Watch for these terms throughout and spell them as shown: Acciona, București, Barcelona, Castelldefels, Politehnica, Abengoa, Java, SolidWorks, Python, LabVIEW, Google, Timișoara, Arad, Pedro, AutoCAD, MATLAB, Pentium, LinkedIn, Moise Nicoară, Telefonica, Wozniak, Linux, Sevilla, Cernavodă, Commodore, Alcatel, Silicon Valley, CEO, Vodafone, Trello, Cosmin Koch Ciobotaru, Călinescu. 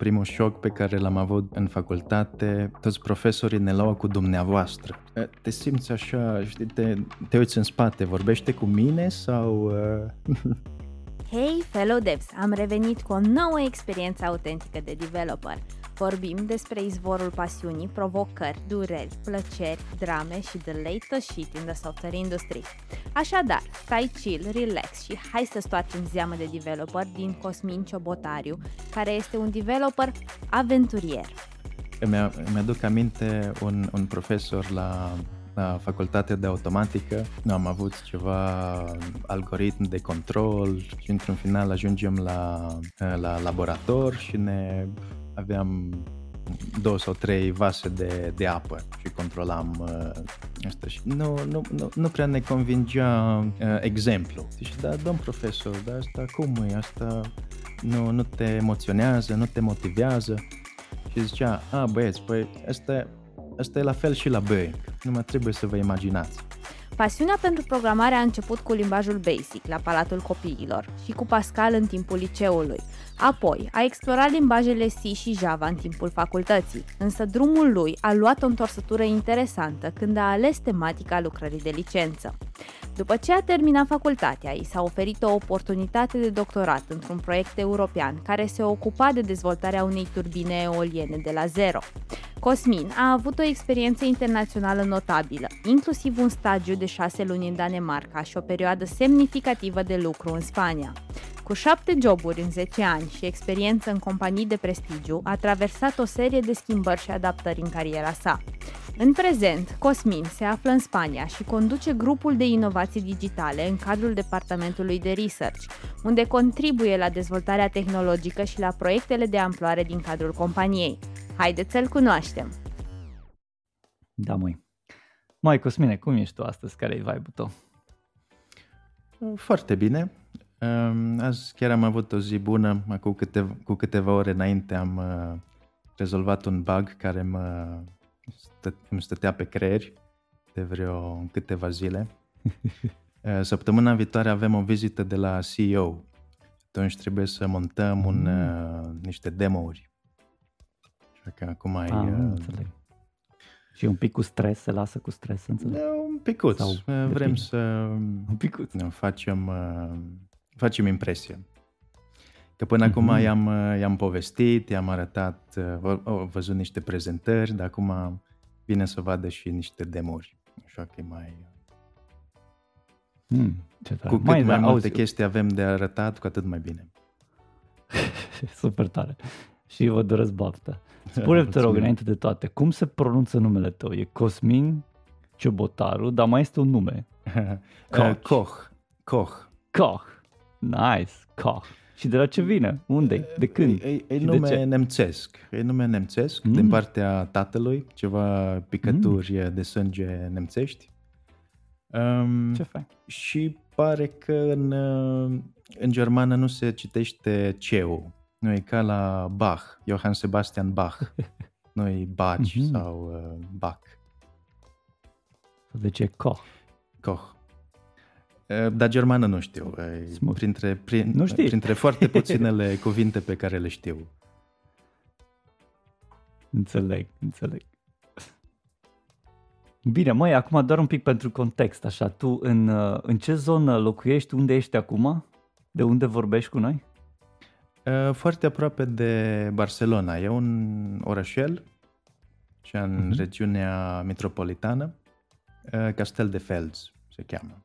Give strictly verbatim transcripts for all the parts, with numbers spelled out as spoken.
Primul șoc pe care l-am avut în facultate, toți profesorii ne luau cu dumneavoastră. Te simți așa, știi, te, te uiți în spate, vorbește cu mine sau... Uh... Hei, fellow devs! Am revenit cu o nouă experiență autentică de developer. Vorbim despre izvorul pasiunii, provocări, dureri, plăceri, drame și the latest shit in the software industry. Așadar, stai chill, relax și hai să stoarcem zeamă de developer din Cosmin Ciobotaru, care este un developer aventurier. Îmi, îmi aduc aminte un, un profesor la... la facultatea de automatică. Nu am avut ceva algoritm de control și într-un final ajungem la, la laborator și ne aveam două sau trei vase de, de apă și controlam uh, asta și nu, nu, nu, nu prea ne convingea uh, exemplu. Și da, domn profesor, dar asta cum e? Asta nu, nu te emoționează, nu te motivează? Și zicea, a băieți, păi asta Asta e la fel și la B E I C, numai trebuie să vă imaginați. Pasiunea pentru programare a început cu limbajul BASIC la Palatul Copiilor și cu Pascal în timpul liceului. Apoi a explorat limbajele C și Java în timpul facultății, însă drumul lui a luat o întorsătură interesantă când a ales tematica lucrării de licență. După ce a terminat facultatea, i s-a oferit o oportunitate de doctorat într-un proiect european care se ocupa de dezvoltarea unei turbine eoliene de la zero. Cosmin a avut o experiență internațională notabilă, inclusiv un stagiu de șase luni în Danemarca și o perioadă semnificativă de lucru în Spania. Cu șapte joburi în zece ani și experiență în companii de prestigiu, a traversat o serie de schimbări și adaptări în cariera sa. În prezent, Cosmin se află în Spania și conduce Grupul de Inovații Digitale în cadrul Departamentului de Research, unde contribuie la dezvoltarea tehnologică și la proiectele de amploare din cadrul companiei. Haideți să-l cunoaștem! Da, măi. Mai Cosmine, cum ești tu astăzi? Care-i vibe-ul tău? Foarte bine. Azi chiar am avut o zi bună. Cu câteva, cu câteva ore înainte am rezolvat un bug care mă stă, îmi stătea pe creier de vreo câteva zile. Săptămâna viitoare avem o vizită de la C E O. Atunci trebuie să montăm un, mm. niște demo-uri. Așa că acum ai... Ah, uh... Și un pic cu stres, se lasă cu stres, înțeleg? Da, un picuț. Sau vrem depinde. Să un picuț. No, facem, uh, facem impresie. Că până mm-hmm. acum i-am, i-am povestit, i-am arătat, au uh, văzut niște prezentări, dar acum vine să vadă și niște demo-uri. Așa că e mai... Mm, ce cu cât mai, mai multe auzi. Chestii avem de arătat, cu atât mai bine. Super tare. Și vă doresc baftă. Spune-mi, te rog, înainte de toate, cum se pronunță numele tău? E Cosmin Ciobotaru, dar mai este un nume. Koch. Koch. Koch. Koch. Nice. Koch. Și de la ce vine? Unde-i? De când? E, e nume nemțesc. E nume nemțesc, mm. din partea tatălui, ceva picături mm. de sânge nemțești. Um, ce fain. Și pare că în, în germană nu se citește ceu. Nu e ca la Bach, Johann Sebastian Bach, nu e Bach mm-hmm. sau uh, Bach. Deci e Koch. Koch. Uh, dar germană nu știu, uh, printre, prin, nu printre foarte puținele cuvinte pe care le știu. Înțeleg, înțeleg. Bine, măi, acum doar un pic pentru context, așa, tu în, în ce zonă locuiești, unde ești acum, de unde vorbești cu noi? Foarte aproape de Barcelona. E un orășel și în mm-hmm. regiunea metropolitană, Castelldefels se cheamă.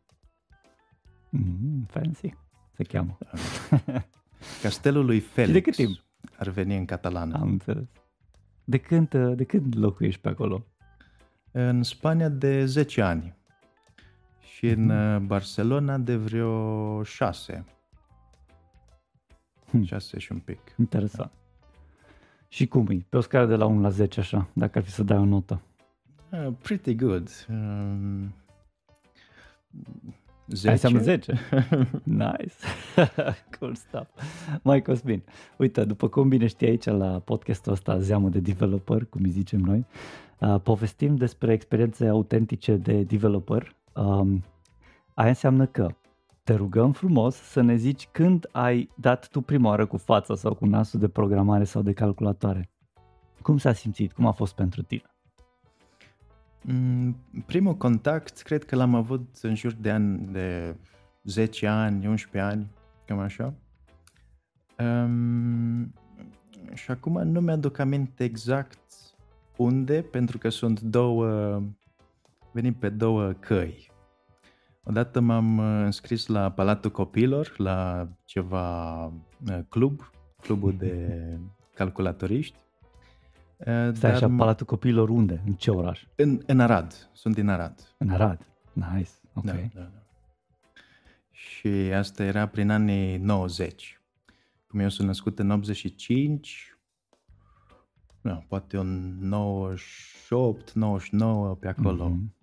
Mm-hmm, fancy se cheamă. Castelul lui Felix. De cât timp? Ar veni în catalană. Am înțeles. De când, de când locuiești pe acolo? În Spania de zece ani și mm-hmm. în Barcelona de vreo șase. șase și un pic. Interesant. Da. Și cum e? Pe o scară de la unu la zece așa, dacă ar fi să dai o notă. Uh, pretty good. Um, zece? Hai seama zece. Nice. Cool stuff. Mai Cosmin, uite, după cum bine știi aici la podcastul ăsta, zeamă de developer, cum îi zicem noi, uh, povestim despre experiențe autentice de developer. Um, aia înseamnă că Te rugăm frumos să ne zici când ai dat tu prima oară cu fața sau cu nasul de programare sau de calculatoare. Cum s-a simțit? Cum a fost pentru tine? Mm, primul contact cred că l-am avut în jur de ani de zece ani, unsprezece ani, cam așa. Um, și acum nu mi-aduc aminte exact unde, pentru că sunt două, venim pe două căi. Odată m-am înscris la Palatul Copiilor, la ceva club, clubul de calculatoriști. Stai Dar așa, Palatul Copiilor unde? În ce oraș? În, în Arad, sunt din Arad. În Arad, nice, ok. Da, da, da. Și asta era prin anii nouăzeci. Cum eu sunt născut în optzeci și cinci, no, poate un nouăzeci și opt, nouăzeci și nouă, pe acolo. Mm-hmm.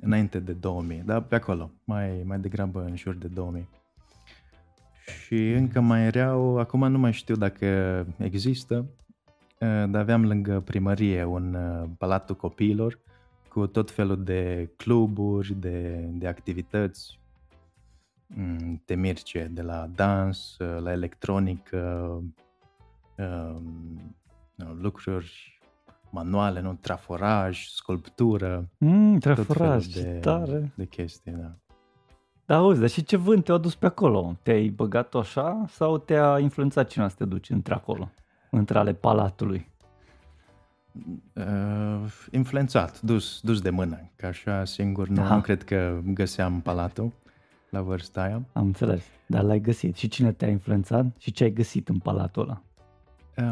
Înainte de două mii, dar pe acolo, mai, mai degrabă în jur de două mii. Și încă mai erau, acum nu mai știu dacă există, dar aveam lângă primărie un Palatul Copiilor cu tot felul de cluburi, de, de activități, temirce, de la dans, la electronică, lucruri manuale, nu? Traforaj, sculptură. Mm, traforaj, de, tare. De chestii, da. Da, auzi, dar și ce vânt te-a dus pe acolo? Te-ai băgat-o așa sau te-a influențat cineva să te duci într-acolo, între ale palatului? Uh, influențat, dus, dus de mână, că așa singur nu, nu cred că găseam palatul la vârsta aia. Am înțeles, dar l-ai găsit. Și cine te-a influențat și ce ai găsit în palatul ăla?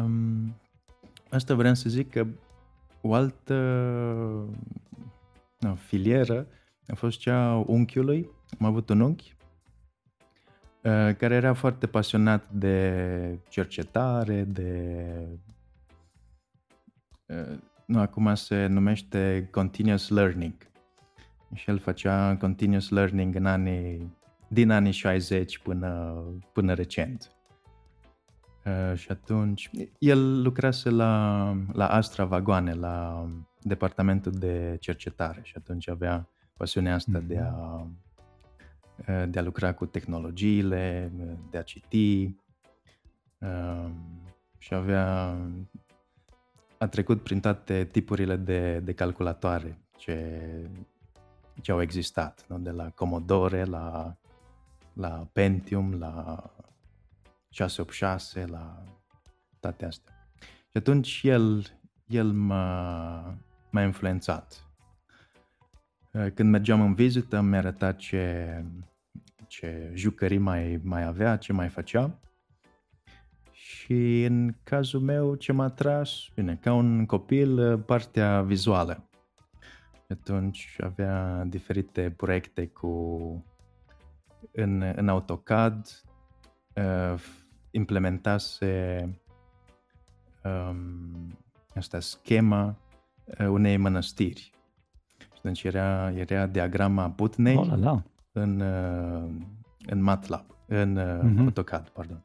Um, asta vreau să zic că o altă no, filieră a fost cea unchiului. Am avut un unchi uh, care era foarte pasionat de cercetare, de... Uh, nu, acum se numește continuous learning. Și el făcea continuous learning în anii, din anii șaizeci până, până recent. Uh, și atunci, el lucrase la, la Astra Vagoane, la departamentul de cercetare și atunci avea pasiunea asta mm-hmm. de, a, de a lucra cu tehnologiile, de a citi uh, și avea, a trecut prin toate tipurile de, de calculatoare ce, ce au existat, nu? De la Commodore, la, la Pentium, la șase opt șase, la toate astea. Și atunci el, el m-a, m-a influențat. Când mergeam în vizită, mi-a arătat ce, ce jucării mai, mai avea, ce mai făcea. Și în cazul meu, ce m-a atras, bine, ca un copil, partea vizuală. Atunci avea diferite proiecte cu, în, în AutoCAD, implementase um, asta, schema unei mănăstiri. Deci era, era diagrama Putney oh, la, la. În, în MATLAB, în mm-hmm. AutoCAD, pardon.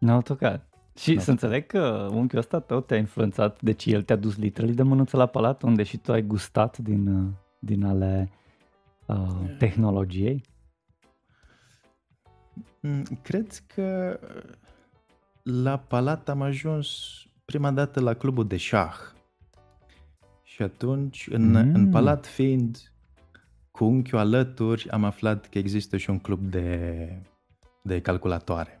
În AutoCAD. Și no. Să înțeleg că unchiul ăsta tău te-a influențat, deci el te-a dus literally de mânuță la palat, unde și tu ai gustat din, din ale uh, tehnologiei. Cred că la palat am ajuns prima dată la clubul de șah și atunci în, mm. în palat fiind cu unchiul alături am aflat că există și un club de, de calculatoare.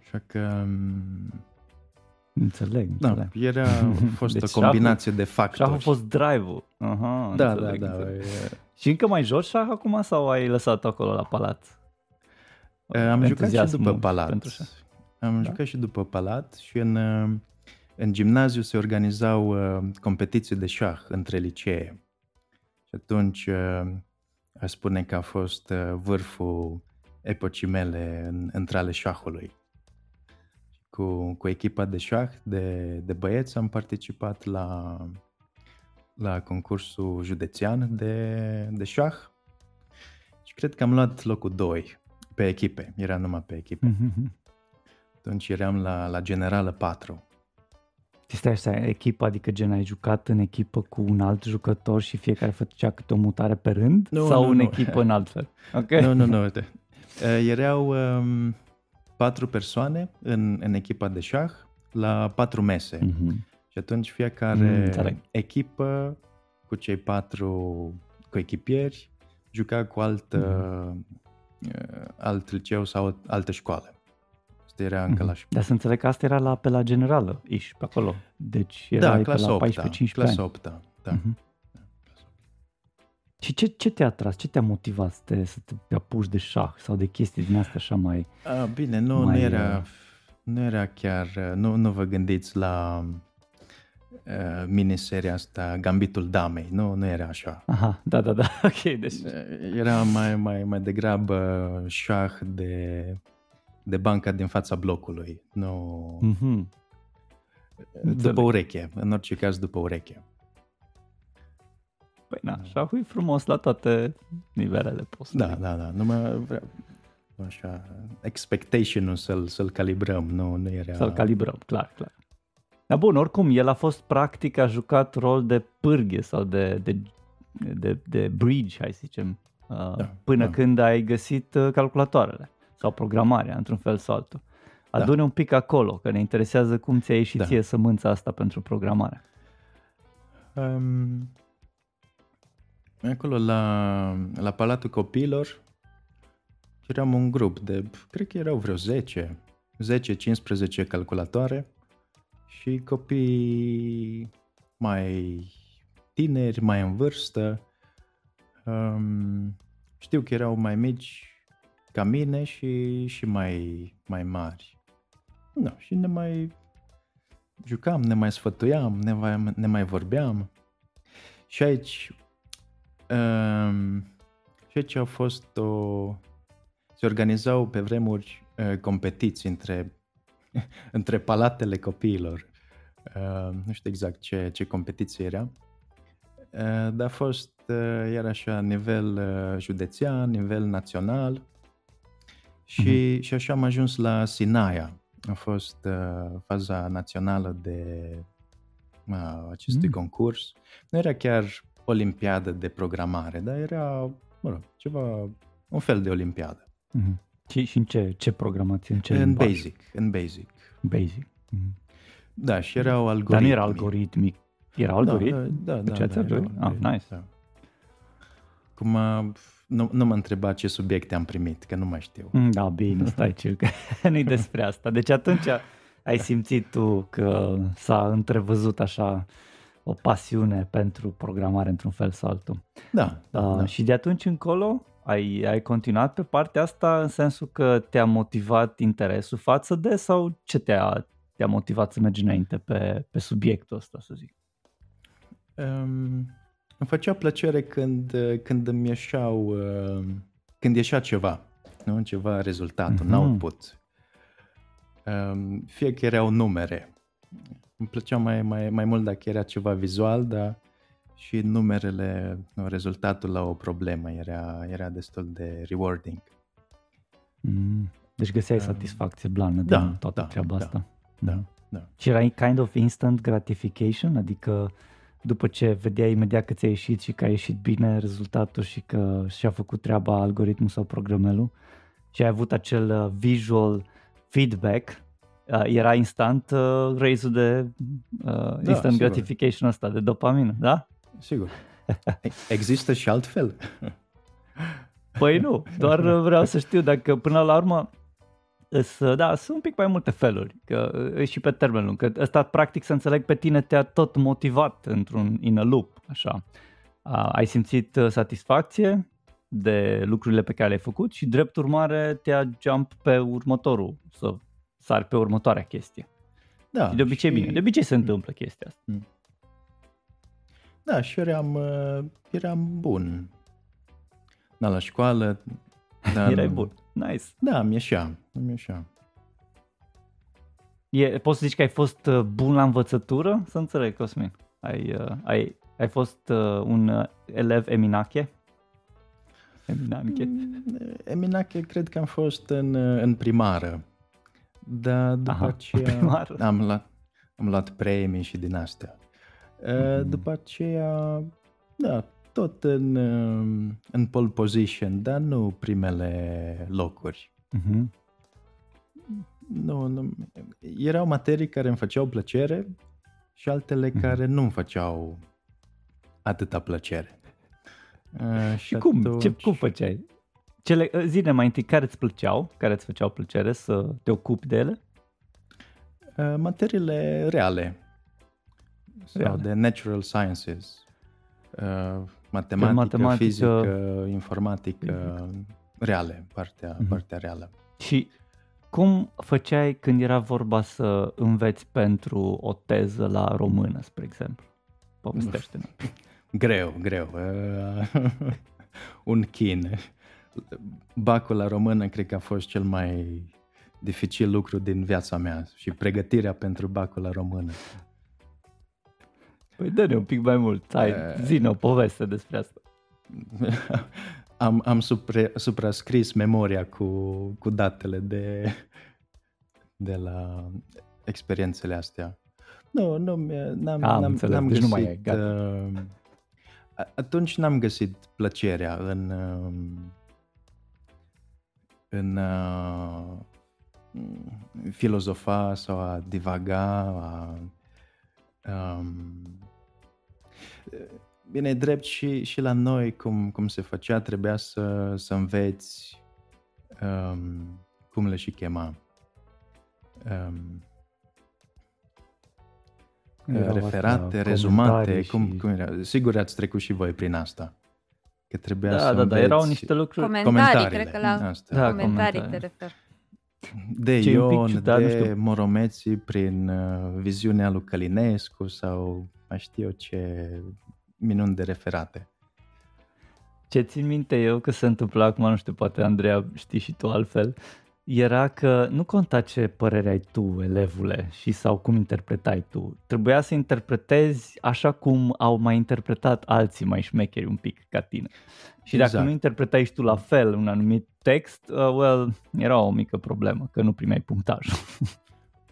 Așa că... Înțeleg, înțeleg. Da, era, a fost deci o combinație șahul, de factori. Șahul a fost drive-ul. Aha, da, înțeleg, da, da, da. Și încă mai joci șah acum sau ai lăsat acolo la palat? Am jucat și după palat. Am da? jucat și după palat și în, în gimnaziu se organizau competiții de șah între licee. Și atunci aș spune că a fost vârful epocii mele în, între ale șahului. Cu, cu echipa de șah, de, de băieți, am participat la, la concursul județean de, de șah și cred că am luat locul doi pe echipe, era numai pe echipe. Mm-hmm. Atunci eram la, la generală patru. chestia asta, echipă, adică gen ai jucat în echipă cu un alt jucător și fiecare făcea câte o mutare pe rând? No, sau no, în no. echipă în alt fel? Okay. Nu, nu, nu. Erau um, patru persoane în, în echipa de șah la patru mese. Mm-hmm. Și atunci fiecare mm, echipă cu cei patru coechipieri juca cu altă, mm. alt liceu sau altă școală. Asta era încă mm. la școală. Dar să înțeleg că asta era la, pe la generală, iși, pe acolo. Deci era da, clasa pe la paisprezece cincisprezece clasa ani. opta, da. Mm-hmm. Și ce, ce te-a atras? Ce te-a motivat să te, să te apuci de șah sau de chestii din astea așa mai... A, bine, nu, mai, nu, era, nu era chiar... Nu, nu vă gândiți la... miniseria asta, Gambitul Damei, nu, nu era așa. Aha, da, da, da, ok, deci... Era mai, mai, mai degrabă șah de, de banca din fața blocului, nu... Mm-hmm. După ureche, în orice caz după ureche. Păi na, șahul e frumos la toate nivelele posibile. Da, da, da, numai vreau... Așa, expectation-ul să-l, să-l calibrăm, nu, nu era... Să-l calibrăm, clar, clar. Dar bun, oricum, el a fost practic, a jucat rol de pârghie sau de, de, de, de bridge, hai să zicem, da, până da. Când ai găsit calculatoarele sau programarea, într-un fel sau altul. Adune da. Un pic acolo, că ne interesează cum ți-a ieșit da. Ție sămânța asta pentru programare. Um, acolo, la, la Palatul Copiilor, eram un grup de, cred că erau vreo zece, zece cincisprezece calculatoare. Și copii mai tineri, mai în vârstă, um, știu că erau mai mici ca mine și, și mai, mai mari. No, și ne mai jucam, ne mai sfătuiam, ne mai, ne mai vorbeam. Și aici, um, și aici a fost o... Se organizau pe vremuri uh, competiții între... între palatele copiilor. Uh, nu știu exact ce, ce competiție era, uh, dar a fost uh, iar așa nivel uh, județean, nivel național și, mm-hmm. și așa am ajuns la Sinaia. A fost uh, faza națională de uh, acestui mm-hmm. concurs. Nu era chiar olimpiadă de programare, dar era, mă rog, ceva, un fel de olimpiadă. Mm-hmm. Și, și în ce, ce programați? În, ce în basic, în basic. Basic. Mm-hmm. Da, și erau algoritmic. Dar nu era algoritmic. Era algoritmic? Da, da, da. da, da ah, nice. Da. Cum, nu, nu mă întreba ce subiecte am primit, că nu mai știu. Da, bine, stai, ce, că nu-i despre asta. Deci atunci ai simțit tu că s-a întrevăzut așa o pasiune pentru programare într-un fel sau altul. Da. da, da. Și de atunci încolo... Ai, ai continuat pe partea asta în sensul că te-a motivat interesul față de sau ce te-a, te-a motivat să mergi înainte pe, pe subiectul ăsta, să zic? Um, îmi făcea plăcere când, când îmi ieșeau, uh, când ieșea ceva, nu? Ceva rezultat, mm-hmm. un output. Um, fie că erau numere. Îmi plăcea mai, mai, mai mult dacă era ceva vizual, dar... Și numerele, nu, rezultatul la o problemă era, era destul de rewarding. Mm, deci găseai um, satisfacție blană da, din toată da, treaba da, asta. Da, mm. da. Și era kind of instant gratification, adică după ce vedeai imediat că ți-a ieșit și că a ieșit bine rezultatul și că și-a făcut treaba algoritmul sau programelul și ai avut acel visual feedback... Era instant uh, raise-ul de uh, da, instant sigur. Gratification ăsta, de dopamină, da? Sigur. Există și altfel? Păi nu, doar vreau să știu dacă până la urmă îs, da, sunt un pic mai multe feluri că, și pe termen lung, că ăsta practic să înțeleg pe tine te-a tot motivat într-un in a loop, așa. A, ai simțit satisfacție de lucrurile pe care le-ai făcut și drept urmare te-a jump pe următorul să sar pe următoarea chestie. Da, și de obicei și... bine, de obicei se întâmplă chestia asta. Da, și eram, eram bun. Da, la școală. Dar... Erai bun, nice. Da, îmi ieșea, îmi ieșea. E, poți să zici că ai fost bun la învățătură? Să înțeleg, Cosmin. Ai, ai, ai fost un elev eminache? Eminache? Eminache cred că am fost în, în primară. Da, după Aha, aceea am, la, am luat premii și din astea. Mm-hmm. După aceea, da, tot în, în pole position, dar nu primele locuri. Mm-hmm. Nu, nu, erau materii care îmi făceau plăcere și altele mm-hmm. care nu îmi făceau atâta plăcere. A, și cum? Atunci... Ce, cum făceai? Cele, zine mai întâi, care îți plăceau, care îți făceau plăcere să te ocupi de ele? Materiile reale, reale. Sau de natural sciences, matematică, matematică fizică, informatică, fizic. reale, partea, mm-hmm. partea reală. Și cum făceai când era vorba să înveți pentru o teză la română, spre exemplu? Povestește-ne. Greu, greu. Un chin. Bacul la română cred că a fost cel mai dificil lucru din viața mea și pregătirea pentru bacul la română. Păi dă-ne un pic mai mult, hai, zi-ne o poveste despre asta. Am, am supra, suprascris memoria cu, cu datele de, de la experiențele astea. Nu, nu, n-am, a, n-am, înțeles, n-am deci găsit... Nu mai e, uh, atunci n-am găsit plăcerea în... Uh, în uh, filozofa sau a divaga. A, um, bine, drept și, și la noi, cum, cum se făcea, trebuia să, să înveți, um, cum le și chema, um, referate, rezumate, cum, cum era. Sigur ați trecut și voi prin asta. Că trebuia da, să da, da, erau niște lucruri. Comentarii, cred că la asta. Da, comentarii te refer. De ce Ion, ciudat, de Moromeții, prin uh, viziunea lui Călinescu sau mai știu eu ce minuni de referate. Ce țin minte eu că se întâmpla acum, nu știu, poate Andreea știi și tu altfel, era că nu conta ce părere ai tu, elevule, și sau cum interpretai tu. Trebuia să interpretezi așa cum au mai interpretat alții mai șmecheri un pic ca tine. Și exact. Dacă nu interpretai și tu la fel un anumit text, uh, well, era o mică problemă, că nu primeai punctajul.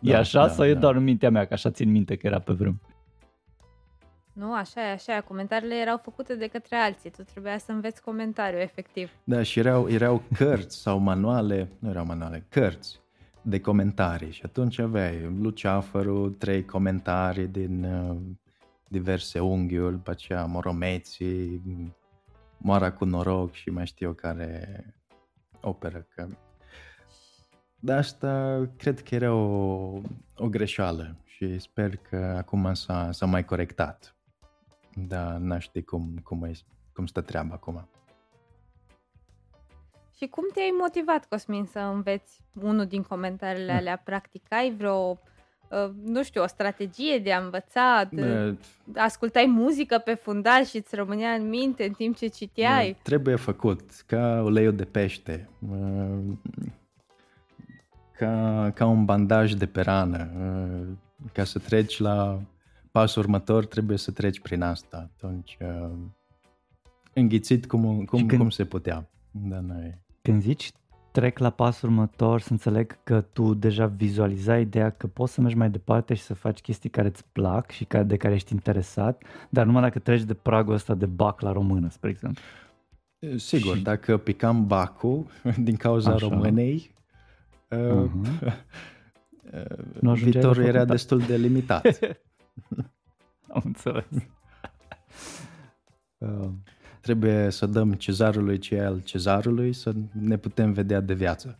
Da, e așa da, sau da. E doar în mintea mea, că așa țin minte că era pe vreme? Nu, așa e, așa e. Comentariile erau făcute de către alții. Tu trebuia să înveți comentariul, efectiv. Da, și erau, erau cărți sau manuale, nu erau manuale, cărți de comentarii. Și atunci aveai Luceafărul, trei comentarii din uh, diverse unghiuri, după aceea Moromeții, Moara cu noroc și mai știu eu care operă. Că... Dar asta cred că era o, o greșeală. Și sper că acum s-a, s-a mai corectat, dar n-aș ști cum, cum, e, cum stă treaba acum. Și cum te-ai motivat, Cosmin, să înveți unul din comentariile alea? Practicai vreo, nu știu, o strategie de a învăța? Bă, ascultai muzică pe fundal și îți rămânea în minte în timp ce citeai? Trebuie făcut, ca uleiul de pește. Ca, ca un bandaj de pe rană. Ca să treci la pasul următor, trebuie să treci prin asta. Atunci, înghițit cum, cum, când, cum se putea. Da, noi. Când zici trec la pasul următor, să înțeleg că tu deja vizualizai ideea că poți să mergi mai departe și să faci chestii care îți plac și de care ești interesat, dar numai dacă treci de pragul ăsta de bac la română, spre exemplu. Sigur, și... dacă picam bacul din cauza Așa. Românei, uh-huh. Uh, viitorul era destul de limitat. Am înțeles. Uh, trebuie să dăm cezarului ce e al cezarului, să ne putem vedea de viață.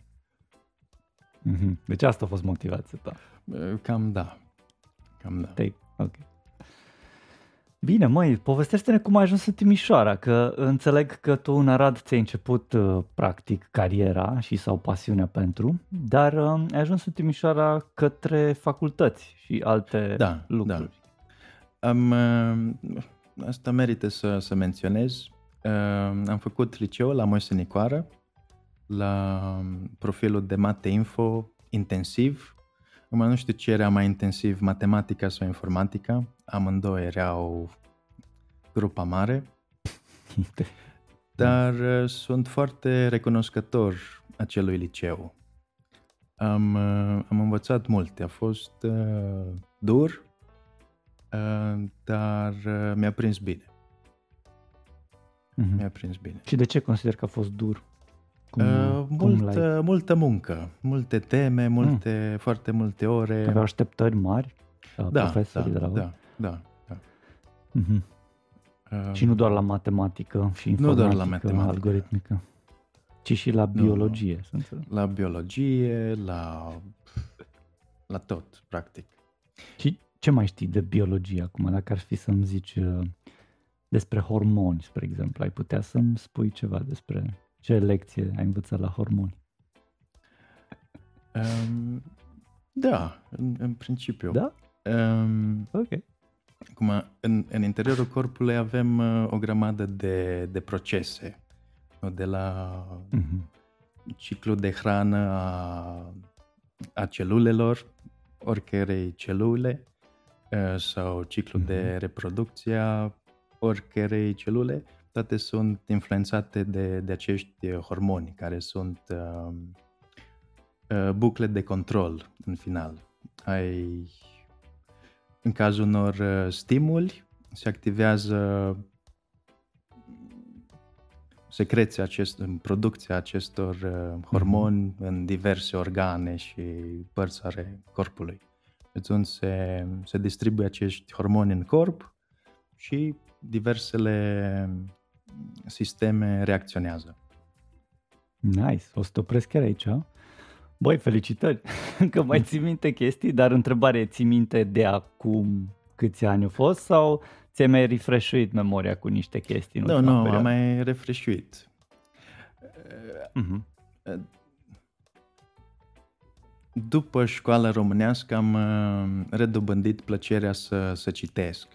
Uh-huh. Deci asta a fost motivația ta. Uh, cam da. Cam da. Take. Ok. Bine, măi, povestește-ne cum ai ajuns în Timișoara, că înțeleg că tu în Arad ți-ai început practic cariera și sau pasiunea pentru, dar ai ajuns în Timișoara către facultăți și alte da, lucruri. Da. Am, asta merită să, să menționez. Am făcut liceu la Moise Nicoară, la profilul de Mate Info intensiv. Acum nu știu ce era mai intensiv, matematica sau informatica. Amândoi erau grupa mare. Dar sunt foarte recunoscător acelui liceu. Am, am învățat multe. A fost uh, dur, dar mi-a prins bine. Mm-hmm. Mi-a prins bine. Și de ce consider că a fost dur? Cum, uh, cum multă, multă muncă, multe teme, multe, mm. foarte multe ore. Aveau așteptări mari? Da, profesorii da, de la voi. Da, da, da. Mm-hmm. Uh, și nu doar la matematică și informatică, la algoritmică, ci și la biologie. Nu, nu. La biologie, la, la tot, practic. Și ce mai știi de biologie acum? Dacă ar fi să-mi zici despre hormoni, spre exemplu, ai putea să-mi spui ceva despre ce lecție ai învățat la hormoni? Um, da, în, în principiu. Da? Um, ok. Acum, în, în interiorul corpului avem o grămadă de, de procese, de la uh-huh. ciclu de hrană a, a celulelor, oricărei celule, sau ciclu uh-huh. de reproducție a oricărei celule, toate sunt influențate de, de acești hormoni, care sunt uh, bucle de control în final. Ai... În cazul unor stimuli se activează secreția acestor, producția acestor hormoni mm-hmm. în diverse organe și părți ale corpului. Atunci se, se distribuie acești hormoni în corp și diversele sisteme reacționează. Nice, o să te opresc chiar aici, a? Băi, felicitări, încă mai ții minte chestii, dar întrebare, ții minte de acum câți ani a fost sau ți-ai mai refreshuit memoria cu niște chestii? Nu, nu, am mai refreshuit. Uh-huh. După școala românească am redobândit plăcerea să, să citesc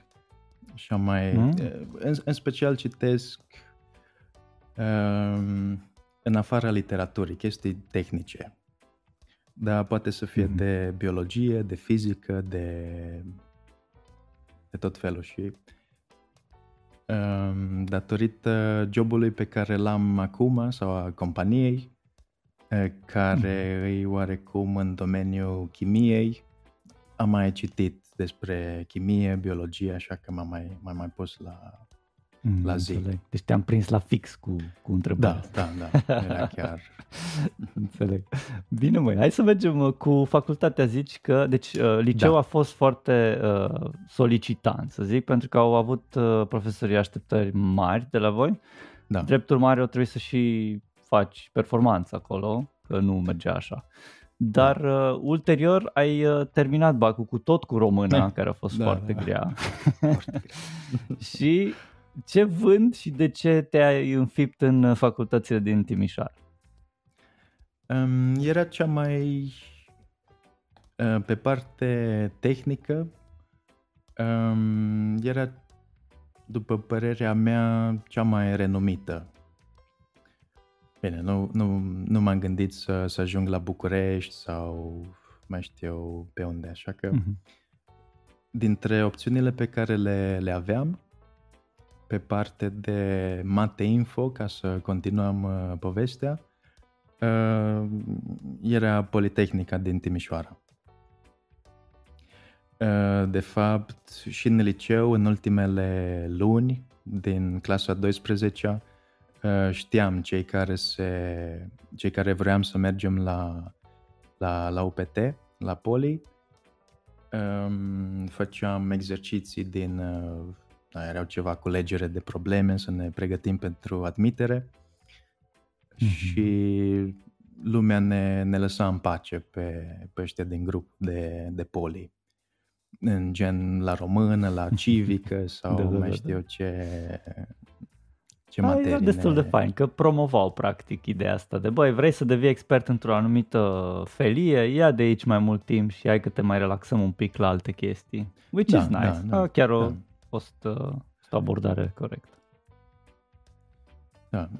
și am mai, uh-huh. în, în special citesc um, în afara literaturii, chestii tehnice. Dar poate să fie mm-hmm. de biologie, de fizică, de, de tot felul. Și um, datorită jobului pe care l-am acum sau a companiei, care mm-hmm. e oarecum în domeniul chimiei, am mai citit despre chimie, biologie, așa că m-am mai, m-am mai pus la, mm, la zi. Înțeleg. Deci te-am prins la fix cu, cu întrebarea. Da, da, da, era chiar... Înțeleg. Bine, măi, hai să mergem cu facultatea, zici că, deci liceul da. a fost foarte uh, solicitant, să zic, pentru că au avut uh, profesorii așteptări mari de la voi. Da. Drept urmare, o trebuie să și faci performanță acolo, că nu mergea așa. Dar da. uh, ulterior ai uh, terminat bacul cu tot cu româna, da. care a fost da, foarte da. grea. Foarte grea. Și... Ce vând și de ce te-ai înfipt în facultățile din Timișoara? Um, era cea mai, uh, pe parte tehnică, um, era, după părerea mea, cea mai renumită. Bine, nu, nu, nu m-am gândit să, să ajung la București sau mai știu pe unde, așa că uh-huh. dintre opțiunile pe care le, le aveam, pe parte de mate info, ca să continuăm uh, povestea, uh, era Politehnica din Timișoara. Uh, de fapt, și în liceu, în ultimele luni, din clasa a douăsprezecea, uh, știam cei care, se, cei care vroiam să mergem la, la, la U P T, la Poli. Uh, făceam exerciții din... Uh, erau ceva cu legere de probleme, să ne pregătim pentru admitere mm-hmm. și lumea ne, ne lăsa în pace pe, pe ăștia din grup de, de poli, în gen la română, la civică sau da, da, mai știu da. ce, ce materii. Era destul ne... de fain, că promovau practic ideea asta de băi, vrei să devii expert într-o anumită felie, ia de aici mai mult timp și hai că te mai relaxăm un pic la alte chestii, which da, is nice, da, da, ah, chiar o... Da. Fost uh, o abordare corectă. Da.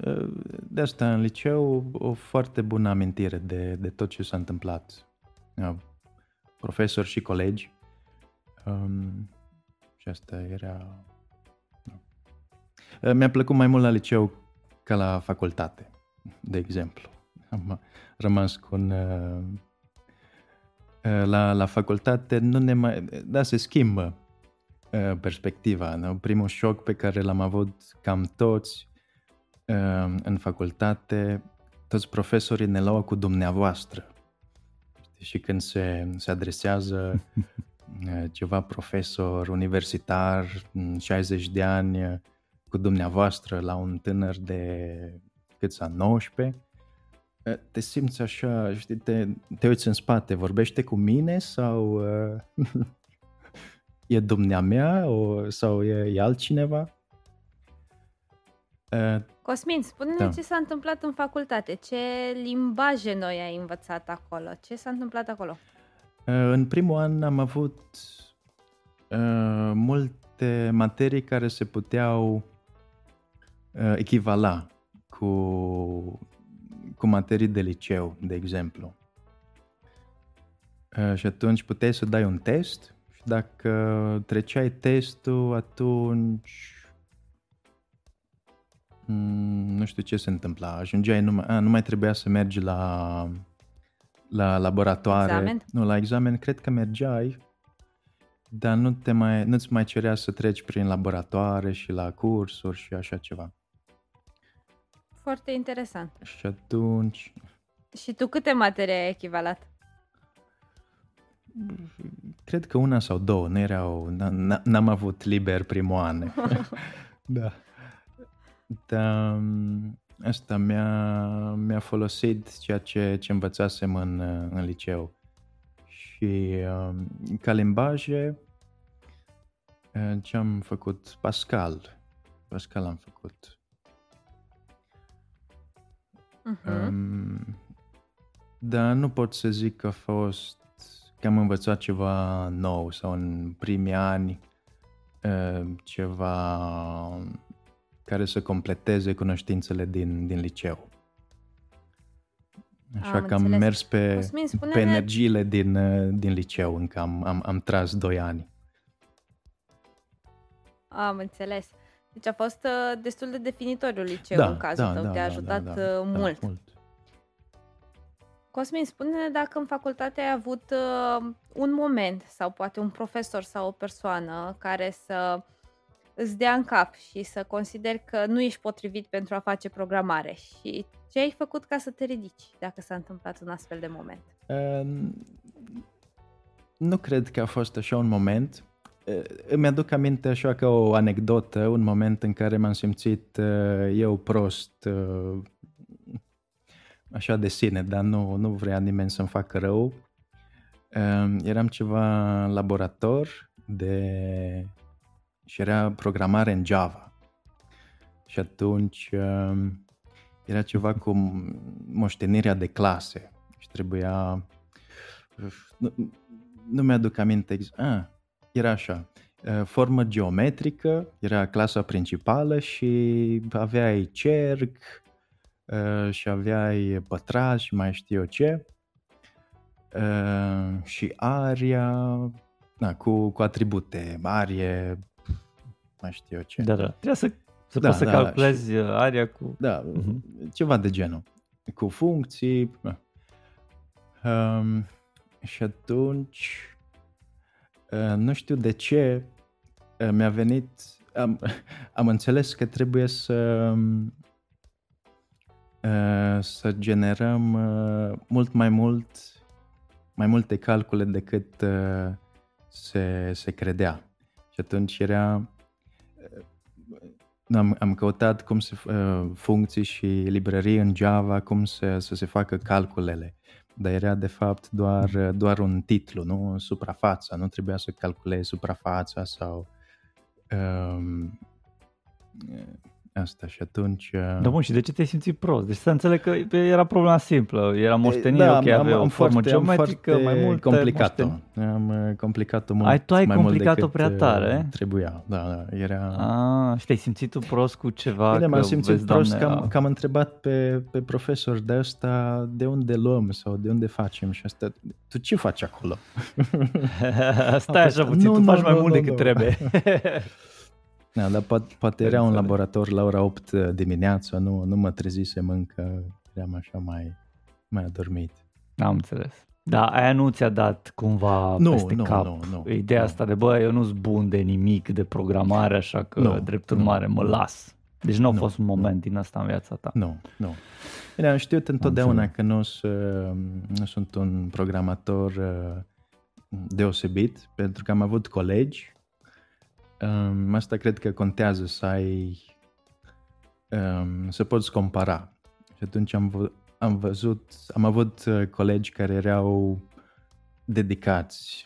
De asta în liceu o foarte bună amintire de, de tot ce s-a întâmplat. Profesori și colegi. Um, și asta era... Da. Mi-a plăcut mai mult la liceu ca la facultate, de exemplu. Am rămas cu un, uh, la, la facultate nu ne mai... Da, se schimbă perspectiva, nu? Primul șoc pe care l-am avut cam toți în facultate, toți profesorii ne luau cu dumneavoastră. Și când se, se adresează ceva profesor universitar, șaizeci de ani, cu dumneavoastră la un tânăr de cât s-a nouăsprezece, te simți așa, știi, te, te uiți în spate, vorbește cu mine sau uh, e dumnea mea o, sau e, e altcineva? Uh, Cosmin, spune-ne da. ce s-a întâmplat în facultate, ce limbaje noi ai învățat acolo, ce s-a întâmplat acolo? Uh, în primul an am avut uh, multe materii care se puteau uh, echivala cu... cu materii de liceu, de exemplu. Uh, și atunci puteai să dai un test și dacă treceai testul, atunci mm, nu știu ce se întâmpla. Ajungeai numai, a, nu mai trebuia să mergi la, la laboratoare. Examen? Nu, la examen cred că mergeai, dar nu te mai, nu-ți mai cerea să treci prin laboratoare și la cursuri și așa ceva. Foarte interesant. Și atunci... Și tu câte materii ai echivalat? Cred că una sau două, nu erau... N- n-am avut liber primul an. Da. Dar asta mi-a, mi-a folosit ceea ce, ce învățasem în, în liceu. Și ca limbaje, ce am făcut? Pascal. Pascal am făcut... Uh-huh. Um, dar nu pot să zic că a fost că am învățat ceva nou sau în primii ani uh, ceva care să completeze cunoștințele din, din liceu. Așa am că am înțeles. mers pe, Cosmin, spune-ne... pe energiile din, din liceu, încă am, am, am tras doi ani. Am înțeles. Deci a fost destul de definitoriu liceu da, în cazul da, tău, da, te-a ajutat da, da, da, mult. Da, mult. Cosmin, spune-ne dacă în facultate ai avut un moment sau poate un profesor sau o persoană care să îți dea în cap și să consideri că nu ești potrivit pentru a face programare și ce ai făcut ca să te ridici dacă s-a întâmplat un astfel de moment? Um, nu cred că a fost așa un moment. Îmi aduc aminte așa ca o anecdotă, un moment în care m-am simțit eu prost așa de sine, dar nu, nu vrea nimeni să-mi facă rău. Eram ceva laborator de... și era programare în Java. Și atunci era ceva cu moștenirea de clase și trebuia... Nu, nu mi-aduc aminte exact... Ah. Era așa, formă geometrică, era clasa principală și aveai cerc și aveai pătrat și mai știu eu ce și aria, da, cu, cu atribute, arie, mai știu eu ce. Da, da, trebuie să, să da, poți da, să calculezi da, aria cu... Da, uh-huh. Ceva de genul, cu funcții um, și atunci... Nu știu de ce mi-a venit, am, am înțeles că trebuie să, să generăm mult mai mult, mai multe calcule decât se, se credea. Și atunci era, am, am căutat cum se funcții și librării în Java, cum se, să se facă calculele. Dar era de fapt doar, doar un titlu, nu? Suprafața, nu trebuia să calculezi suprafața sau um, asta și atunci... Uh... Da, bun, și de ce te-ai simțit prost? Deci să înțeleg că era problema simplă, era moștenie, da, ok, am, avea am o formă foarte, geometrică, mai mult complicat-o. Moșteni... Am complicat-o mult, ai, tu ai mai complicat-o mult decât prea tare. Trebuia, da, da, era... Ah, și te-ai simțit tu prost cu ceva? Bine, m-am simțit vezi, prost doamne, că, am, că am întrebat pe, pe profesor de asta, de unde luăm sau de unde facem și asta. Tu ce faci acolo? Stai așa puțin, nu, tu nu, faci nu, mai nu, mult nu, decât nu. trebuie. Da, dar poate, poate era un laborator la ora opt dimineața, nu, nu mă trezisem încă, eram așa mai, mai adormit. Am înțeles. Da, aia nu ți-a dat cumva no, peste no, cap no, no, ideea no. asta de bă, eu nu-s bun de nimic de programare, așa că no, drept urmare no. mă las. Deci nu a no, fost un moment no. din asta în viața ta. Nu, no, nu. No. Bine, am știut întotdeauna că nu sunt un programator deosebit, pentru că am avut colegi. Asta cred că contează, să ai, să poți compara. Și atunci am, am văzut, am avut colegi care erau dedicați,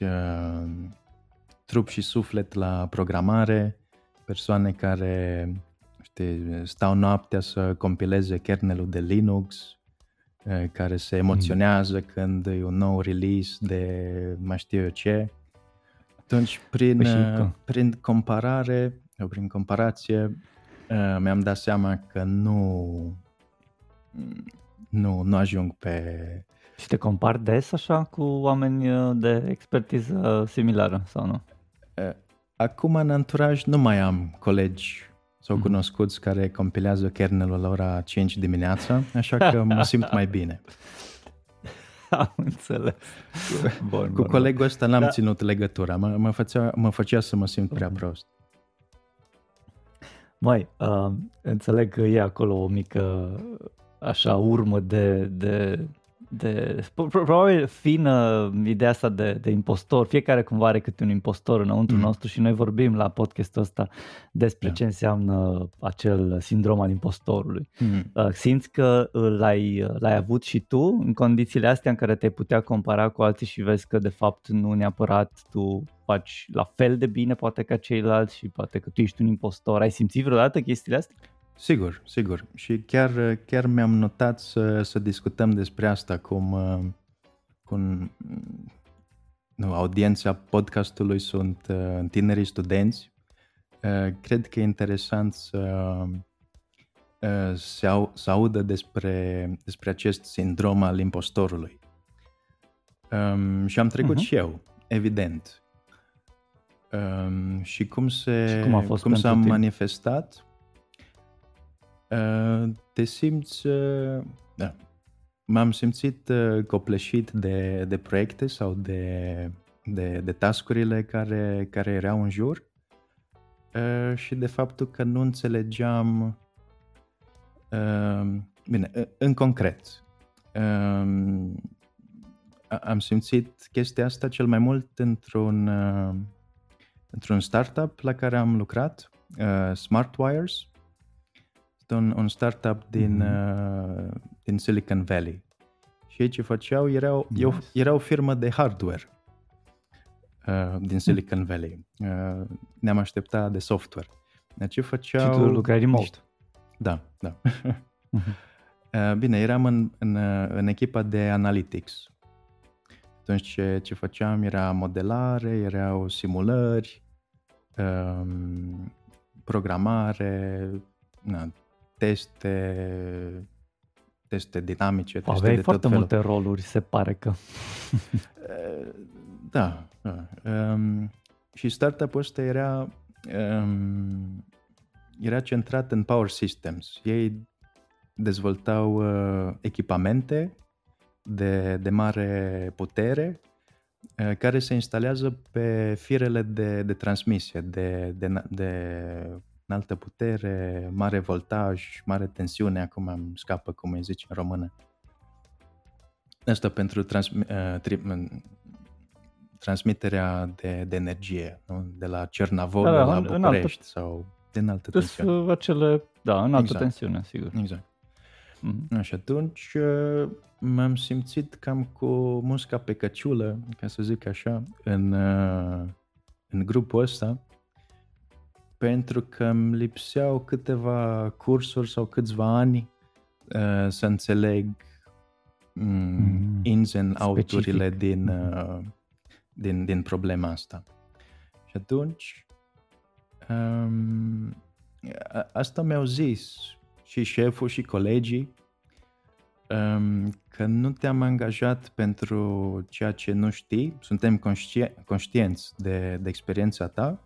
trup și suflet la programare, persoane care stau noaptea să compileze kernelul de Linux, care se emoționează mm. când e un nou release de mai știu eu ce. Atunci, prin, păi prin comparare, eu, prin comparație, mi-am dat seama că nu, nu, nu ajung pe... Și te compari des așa cu oameni de expertiză similară sau nu? Acum în anturaj nu mai am colegi sau cunoscuți care compilează kernelul la ora cinci dimineața, așa că mă simt mai bine. Am înțeles. Bun, cu bun, colegul bun. ăsta n-am da. ținut legătura, mă, mă, făcea, mă făcea să mă simt prea prost. Mai, uh, înțeleg că e acolo o mică așa urmă de... de... De, probabil fină ideea asta de, de impostor. Fiecare cumva are câte un impostor înăuntru mm-hmm. nostru și noi vorbim la podcastul ăsta despre yeah. ce înseamnă acel sindrom al impostorului. Mm-hmm. Simți că l-ai, l-ai avut și tu în condițiile astea în care te putea compara cu alții și vezi că de fapt nu neapărat tu faci la fel de bine poate ca ceilalți și poate că tu ești un impostor. Ai simțit vreodată chestiile astea? Sigur, sigur. Și chiar, chiar mi-am notat să, să discutăm despre asta cum, cum nu, audiența podcastului sunt tinerii studenți. Cred că e interesant să, să, au, să audă despre, despre acest sindrom al impostorului. Și am trecut uh-huh. și eu, evident. Și cum, se, și cum, a fost cum s-a manifestat? Te simți, da, m-am simțit copleșit de, de proiecte sau de, de, de task-urile care, care erau în jur și de faptul că nu înțelegeam, bine, în concret, am simțit chestia asta cel mai mult într-un, într-un startup la care am lucrat, SmartWires. Un, un startup din, mm. uh, din Silicon Valley. Și ei ce făceau, erau, nice. eu, erau firmă de hardware uh, din Silicon mm. Valley. Uh, ne-am așteptat de software. Ce făceau... Și tu lucrai remote. Da, da. uh, bine, eram în, în, în echipa de analytics. Atunci ce, ce făceam era modelare, erau simulări, uh, programare, na, teste, teste dinamice, teste Aveai de tot felul. Aveai foarte multe roluri, se pare că. Da. da. Um, și startup-ul ăsta era, um, era centrat în power systems. Ei dezvoltau uh, echipamente de, de mare putere uh, care se instalează pe firele de, de transmisie, de, de, de înaltă putere, mare voltaj, mare tensiune, acum îmi scapă cum îi zice în română. Asta pentru trans, uh, tri, uh, transmiterea de, de energie, nu? De la Cernavodă da, la București altă, sau de înaltă tensiune. Acele, da, înaltă exact. tensiune, sigur. Exact. Mm-hmm. Și atunci uh, m-am simțit cam cu musca pe căciulă, ca să zic așa, în, uh, în grupul ăsta. Pentru că îmi lipseau câteva cursuri sau câțiva ani uh, să înțeleg um, mm, ins and out-urile din, uh, din, din problema asta. Și atunci um, asta mi-au zis și șeful și colegii um, că nu te-am angajat pentru ceea ce nu știi, suntem conștien- conștienți de, de experiența ta.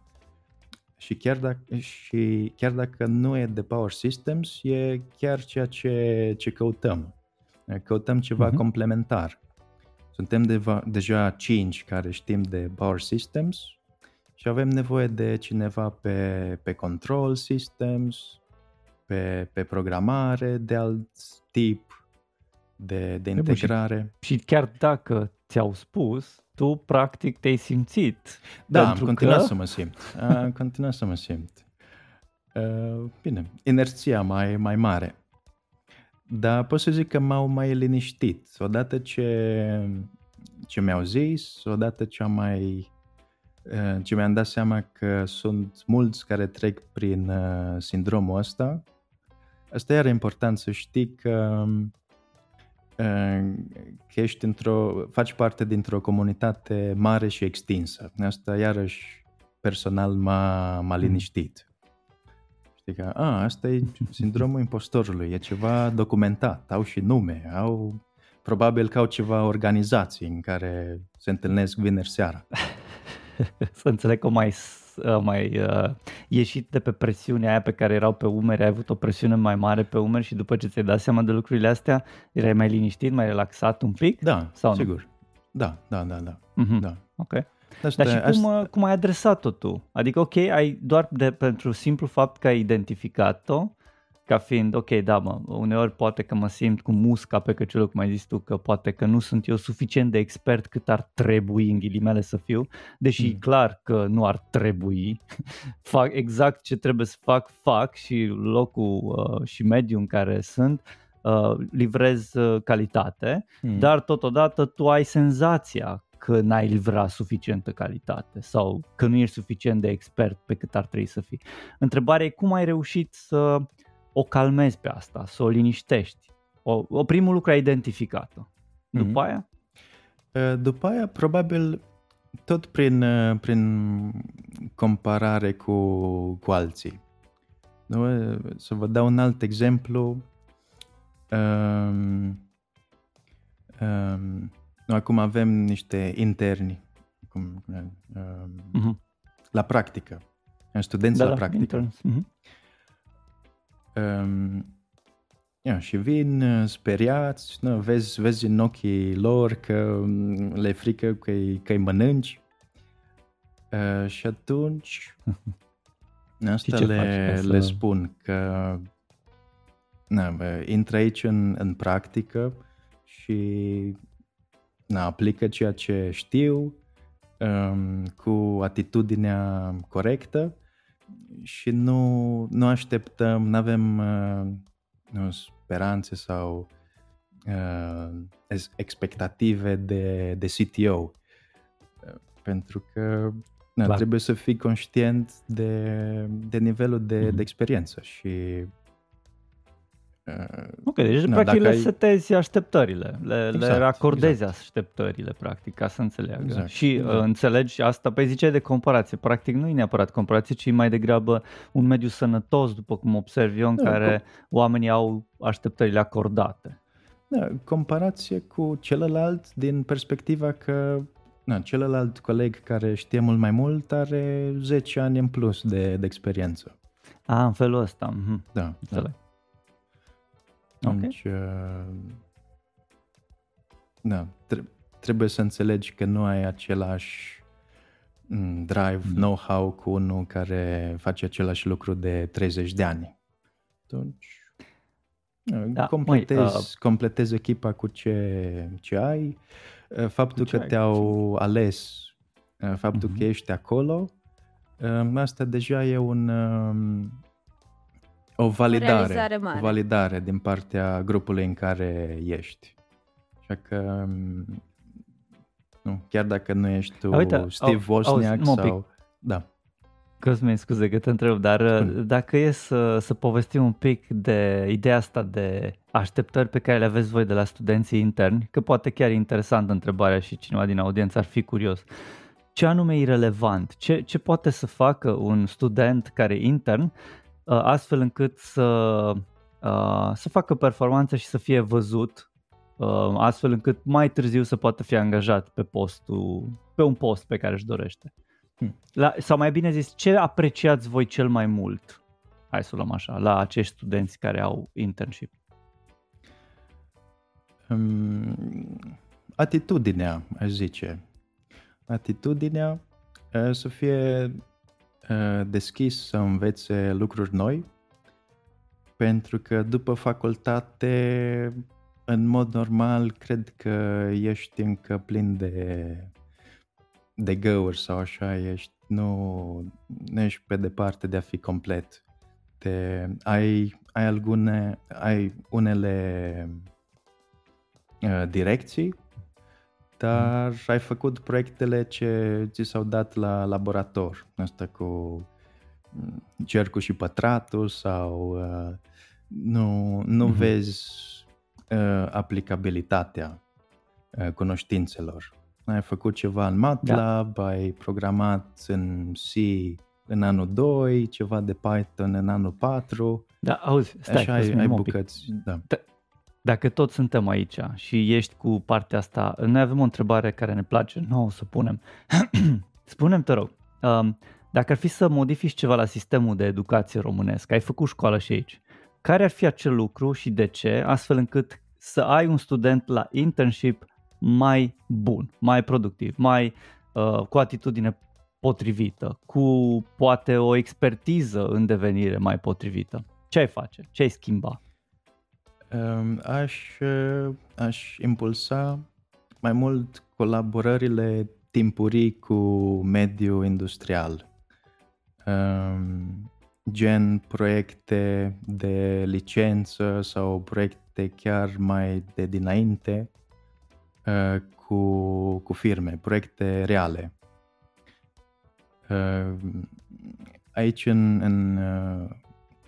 Și chiar, dacă, și chiar dacă nu e de power systems, e chiar ceea ce, ce căutăm. Căutăm ceva uh-huh. complementar. Suntem deva, deja cinci care știm de Power Systems și avem nevoie de cineva pe, pe Control Systems, pe, pe programare de alt tip, de, de integrare. Și, și chiar dacă ți-au spus, tu practic te-ai simțit. Da, am continuat că... să mă simt. Am continuat să mă simt. Bine, inerția mai, mai mare. Dar pot să zic că m-au mai liniștit. Odată ce, ce mi-au zis, odată ce, am mai, ce mi-am dat seama că sunt mulți care trec prin sindromul ăsta, asta era important să știi că, că ești într-o, faci parte dintr-o comunitate mare și extinsă. Asta iarăși personal m-a, m-a liniștit. Că, a, asta e sindromul impostorului, e ceva documentat, au și nume, au, probabil că au ceva organizații în care se întâlnesc vineri seara. Să înțeleg că mai, mai uh, ieșit de pe presiunea aia pe care erau pe umeri, ai avut o presiune mai mare pe umeri și după ce ți-ai dat seama de lucrurile astea, erai mai liniștit, mai relaxat un pic? Da, sau sigur. Nu? Da, da, da, da. Uh-huh. Da. Ok. Asta, dar și cum, asta... cum ai adresat-o tu? Adică, ok, ai doar de, pentru simplu fapt că ai identificat-o ca fiind, ok, da, mă, uneori poate că mă simt cu musca pe căciulă, cum ai zis tu, că poate că nu sunt eu suficient de expert cât ar trebui, în ghilimele, să fiu, deși mm. e clar că nu ar trebui, fac exact ce trebuie să fac, fac și locul uh, și mediul în care sunt, uh, livrez uh, calitate, mm. dar totodată tu ai senzația că n-ai livrat suficientă calitate sau că nu ești suficient de expert pe cât ar trebui să fii. Întrebarea e cum ai reușit să o calmezi pe asta, să o liniștești. O, o primul lucru ai identificat-o. După mm-hmm. aia? După aia, probabil, tot prin, prin comparare cu, cu alții. Să vă dau un alt exemplu. Um, um, Noi acum avem niște interni cum, uh, uh-huh. la practică, studenți da, la practică. Uh-huh. Uh, ia, și vin speriați, nu, vezi, vezi în ochii lor că le frică că îi mănânci uh, și atunci asta le, le spun că na, bă, intră aici în, în practică și... Na, aplică ceea ce știu um, cu atitudinea corectă și nu, nu așteptăm, nu avem uh, nu, speranțe sau uh, expectative de, de C T O. Pentru că na, Clar. trebuie să fii conștient de, de nivelul de, mm-hmm. de experiență și... Ok, deci no, practic le ai... setezi așteptările, le, exact, le racordezi exact. așteptările practic ca să înțeleagă exact, și exact. înțelegi asta, păi ziceai de comparație, practic nu e neapărat comparație, ci mai degrabă un mediu sănătos după cum observ eu în da, care com... oamenii au așteptările acordate. Da, comparație cu celălalt din perspectiva că na, celălalt coleg care știe mult mai mult are zece ani în plus de, de experiență. A, în felul ăsta. Mm-hmm. Da, înțeleg. Da. Deci, okay. da, trebuie să înțelegi că nu ai același drive, know-how cu unul care face același lucru de treizeci de ani. Atunci, da, completezi, măi, uh, completezi echipa cu ce, ce ai. Faptul ce că ai, te-au ce... ales, faptul uh-huh. că ești acolo, asta deja e un... O validare, o validare din partea grupului în care ești. Așa că, nu, chiar dacă nu ești tu, uite, Steve au, Wozniak au, sau... Da. Cosmin, scuze că te întreb, dar Spune. dacă e să, să povestim un pic de ideea asta de așteptări pe care le aveți voi de la studenții interni, că poate chiar e interesantă întrebarea și cineva din audiență ar fi curios. Ce anume e relevant? Ce, ce poate să facă un student care e intern astfel încât să, să facă performanță și să fie văzut, astfel încât mai târziu să poată fi angajat pe postul, pe un post pe care își dorește? Hmm. La, sau mai bine zis, ce apreciați voi cel mai mult, hai să o luăm așa, la acești studenți care au internship? Um, atitudinea, aș zice. Atitudinea să fie deschis să învețe lucruri noi, pentru că după facultate, în mod normal, cred că ești încă plin de, de găuri sau așa, ești, nu, nu ești pe departe de a fi complet. Te, ai, ai, algune, ai unele uh, direcții, dar mm. ai făcut proiectele ce ți s-au dat la laborator, asta cu cercul și pătratul sau uh, nu, nu mm-hmm. vezi uh, aplicabilitatea uh, cunoștințelor. Ai făcut ceva în MATLAB, da. Ai programat în C în anul doi, ceva de Python în anul patru. Da, auzi, stai, așa ai, ai bucăți. Da. D- dacă toți suntem aici și ești cu partea asta, noi avem o întrebare care ne place, nu o să punem. Spune-mi, te rog, um, dacă ar fi să modifici ceva la sistemul de educație românesc, ai făcut școală și aici, care ar fi acel lucru și de ce, astfel încât să ai un student la internship mai bun, mai productiv, mai uh, cu atitudine potrivită, cu poate o expertiză în devenire mai potrivită? Ce ai face? Ce ai schimba? Aș, aș impulsa mai mult colaborările timpurii cu mediul industrial. Gen proiecte de licență sau proiecte chiar mai de dinainte cu, cu firme, proiecte reale. Aici în, în,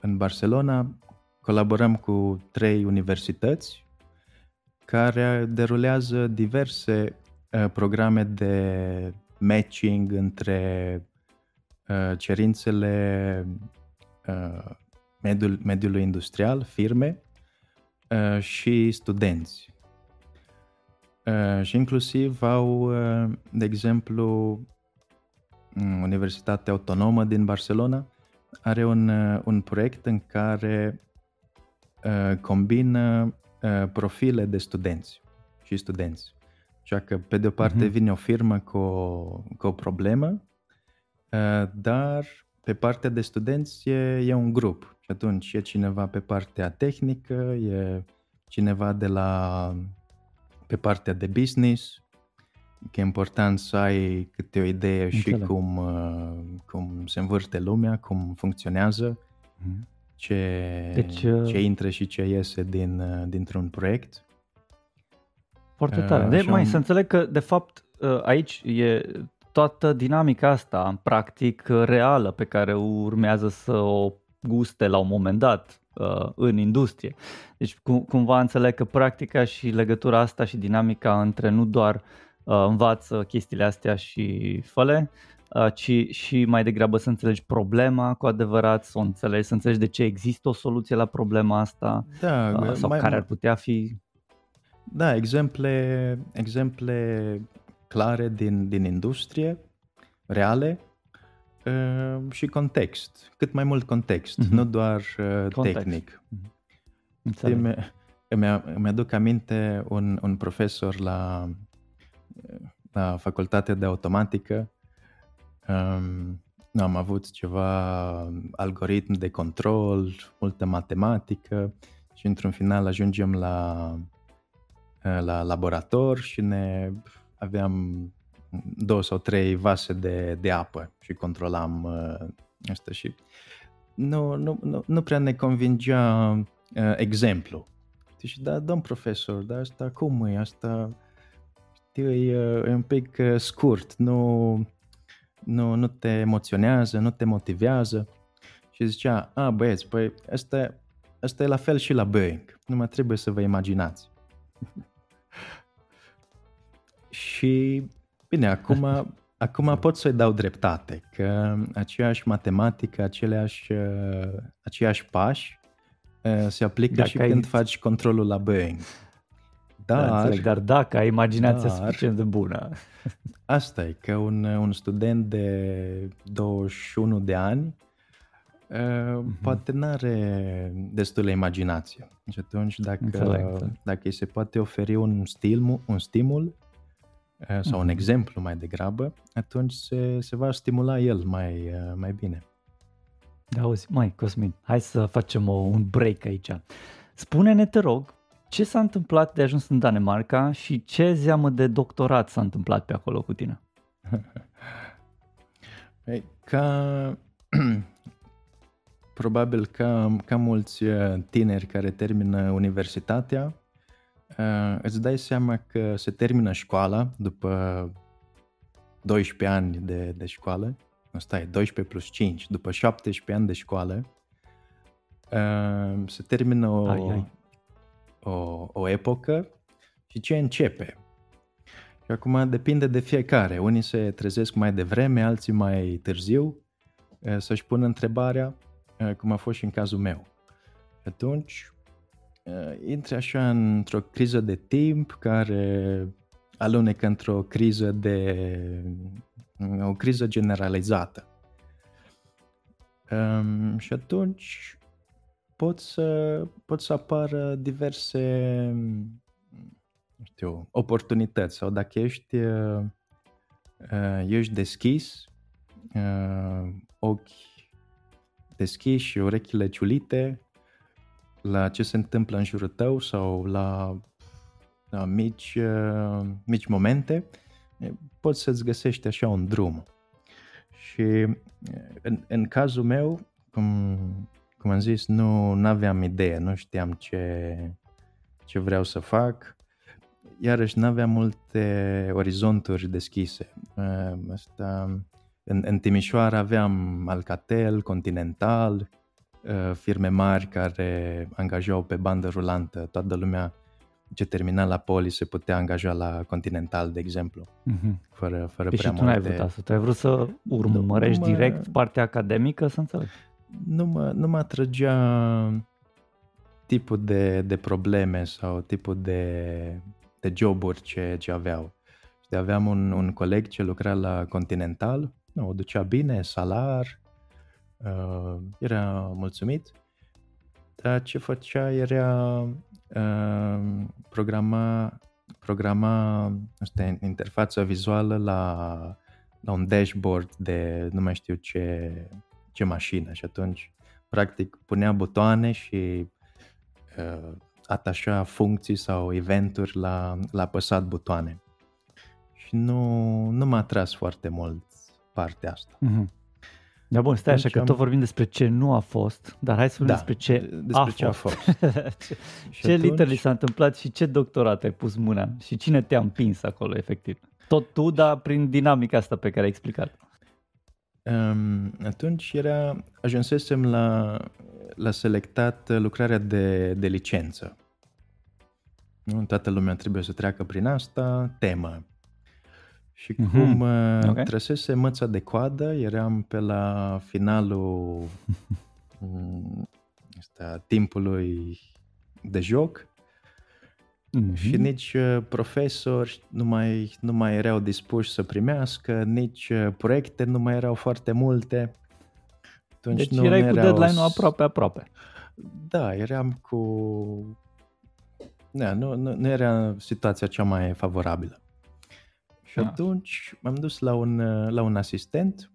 în Barcelona colaborăm cu trei universități care derulează diverse programe de matching între cerințele mediul, mediului industrial, firme și studenți. Și inclusiv au, de exemplu, Universitatea Autonomă din Barcelona are un, un proiect în care uh, combină uh, profile de studenți și studenți. Așa că pe de o parte uh-huh. vine o firmă cu o, cu o problemă, uh, dar pe partea de studenți e, e un grup. Și atunci e cineva pe partea tehnică, e cineva de la, pe partea de business. Că e important să ai câte o idee Înțeleg. și cum, cum se învârte lumea, cum funcționează, ce, deci, ce intră și ce iese din, dintr-un proiect. Foarte tare. Uh, de, mai un... Să înțeleg că, de fapt, aici e toată dinamica asta, practic, reală, pe care urmează să o guste la un moment dat în industrie. Deci, cum, cumva înțeleg că practica și legătura asta și dinamica între nu doar învață chestiile astea și fă-le, ci și mai degrabă să înțelegi problema cu adevărat, să o înțelegi, să înțelegi de ce există o soluție la problema asta, da, sau mai, care ar putea fi. Da, exemple, exemple clare din, din industrie, reale și context, cât mai mult context, mm-hmm. nu doar context. tehnic. Mm-hmm. Îmi, îmi aduc aminte un, un profesor la la facultatea de automatică, um, am avut ceva algoritm de control, multă matematică și într-un final ajungem la, la laborator și ne aveam două sau trei vase de, de apă și controlam uh, asta și nu, nu, nu, nu prea ne convingea uh, exemplu. Și da, domn profesor, dar asta cum e, asta... E, e un pic scurt, nu, nu, nu te emoționează, nu te motivează. Și zicea, a băieți, păi asta, asta e la fel și la Boeing, numai trebuie să vă imaginați. Și bine, acum, acum pot să-i dau dreptate, că aceeași matematică, aceleași, aceiași pași se aplică Dacă și ai... când faci controlul la Boeing. Dar, da, înțeleg, dar dacă ai imaginația suficient de bună. Asta e, că un, un student de douăzeci și unu de ani mm-hmm. poate n-are destulă imaginație. Și atunci dacă, exact. dacă îi se poate oferi un, stil, un stimul sau mm-hmm. un exemplu mai degrabă, atunci se, se va stimula el mai, mai bine. Da, auzi, mai Cosmin, hai să facem o, un break aici. Spune-ne, te rog, ce s-a întâmplat de ajuns în Danemarca și ce zeamă de doctorat s-a întâmplat pe acolo cu tine? Ca, probabil ca, ca mulți tineri care termină universitatea, îți dai seama că se termină școala după doisprezece ani de, de școală. Asta e doisprezece plus cinci, după șaptesprezece ani de școală, se termină o, ai, ai. o, o epocă și ce începe. Și acum depinde de fiecare. Unii se trezesc mai devreme, alții mai târziu să-și pună întrebarea, cum a fost și în cazul meu. Atunci intri așa într-o criză de timp care alunecă într-o criză de... o criză generalizată. Um, și atunci pot să, pot să apară diverse, nu știu, oportunități sau dacă ești, uh, ești deschis, uh, ochi deschiși și urechile ciulite la ce se întâmplă în jurul tău sau la, la mici, uh, mici momente, poți să-ți găsești așa un drum. Și în, în cazul meu, cum, cum am zis, nu aveam idee, nu știam ce, ce vreau să fac. Iarăși nu aveam multe orizonturi deschise. Asta, în, în Timișoara aveam Alcatel, Continental, firme mari care angajau pe bandă rulantă. Toată lumea ce termina la Poli se putea angaja la Continental, de exemplu, mm-hmm. fără, fără prea multe... Și tu n-ai vrut asta, tu ai vrut să urmărești nu, direct mă... partea academică, să înțeleg? Nu mă, nu mă atrăgea tipul de, de probleme sau tipul de, de joburi ce, ce aveau. De aveam un, un coleg ce lucra la Continental, nu, o ducea bine, salar, uh, era mulțumit, dar ce făcea era... Uh, programa, programa asta, interfața vizuală la, la un dashboard de nu mai știu ce, ce mașină și atunci practic punea butoane și uh, atașa funcții sau eventuri la, la apăsat butoane și nu, nu m-a atras foarte mult partea asta. Mm-hmm. Da, bun, stai așa că am... tot vorbim despre ce nu a fost, dar hai să vorbim da, despre ce despre a ce fost. A fost. ce ce atunci... literally s-a întâmplat și ce doctorat ai pus mâna și cine te-a împins acolo, efectiv. Tot tu, dar prin dinamica asta pe care ai explicat. Um, atunci era, ajunsesem la, la selectat lucrarea de, de licență. Nu? Toată lumea trebuie să treacă prin asta, temă. Și cum mm-hmm. okay. trăsese măța de coadă, eram pe la finalul ăsta, timpului de joc mm-hmm. și nici profesori nu mai, nu mai erau dispuși să primească, nici proiecte nu mai erau foarte multe. Atunci deci nu erai nu cu deadline-ul aproape, aproape. Da, eram cu... Da, nu, nu, nu era situația cea mai favorabilă. Și atunci m-am dus la un, la un asistent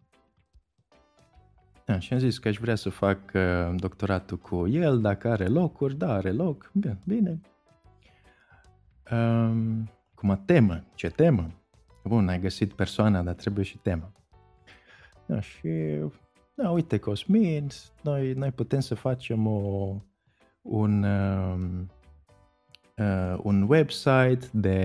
da, și am zis că aș vrea să fac uh, doctoratul cu el, dacă are locuri, da, are loc, bine. bine. Um, cum o temă, ce temă? Bun, ai găsit persoana, dar trebuie și temă. Da, și, da, uite Cosmin, noi, noi putem să facem o, un, um, uh, un website de...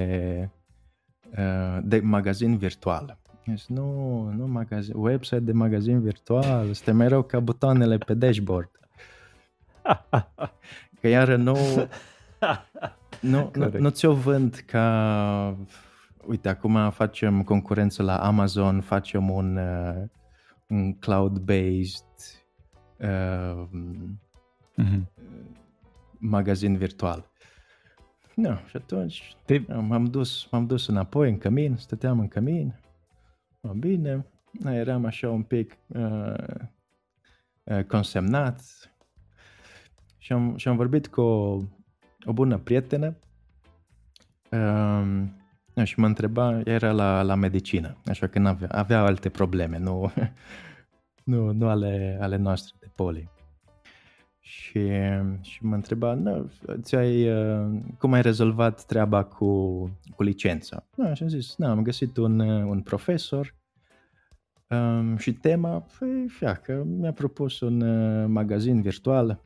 de magazin virtual. Deci nu, nu magazin, website de magazin virtual, este mai rău ca butoanele pe dashboard. Că iară nu, nu, nu, nu ți-o vând ca, uite, acum facem concurență la Amazon, facem un, un cloud-based uh, mm-hmm. magazin virtual. No, și atunci Te... m-am, dus, m-am dus înapoi în cămin, stăteam în cămin, bine, eram așa un pic uh, consemnați. Și am, și am vorbit cu o, o bună prietenă um, și mă întreba, era la, la medicină, așa că n-avea, avea alte probleme, nu, nu, nu ale, ale noastre de poli. Și, și mă întreba, nu, ți-ai, cum ai rezolvat treaba cu, cu licența? Na, și am zis, na, am găsit un, un profesor um, și tema, păi, fia, că mi-a propus un uh, magazin virtual.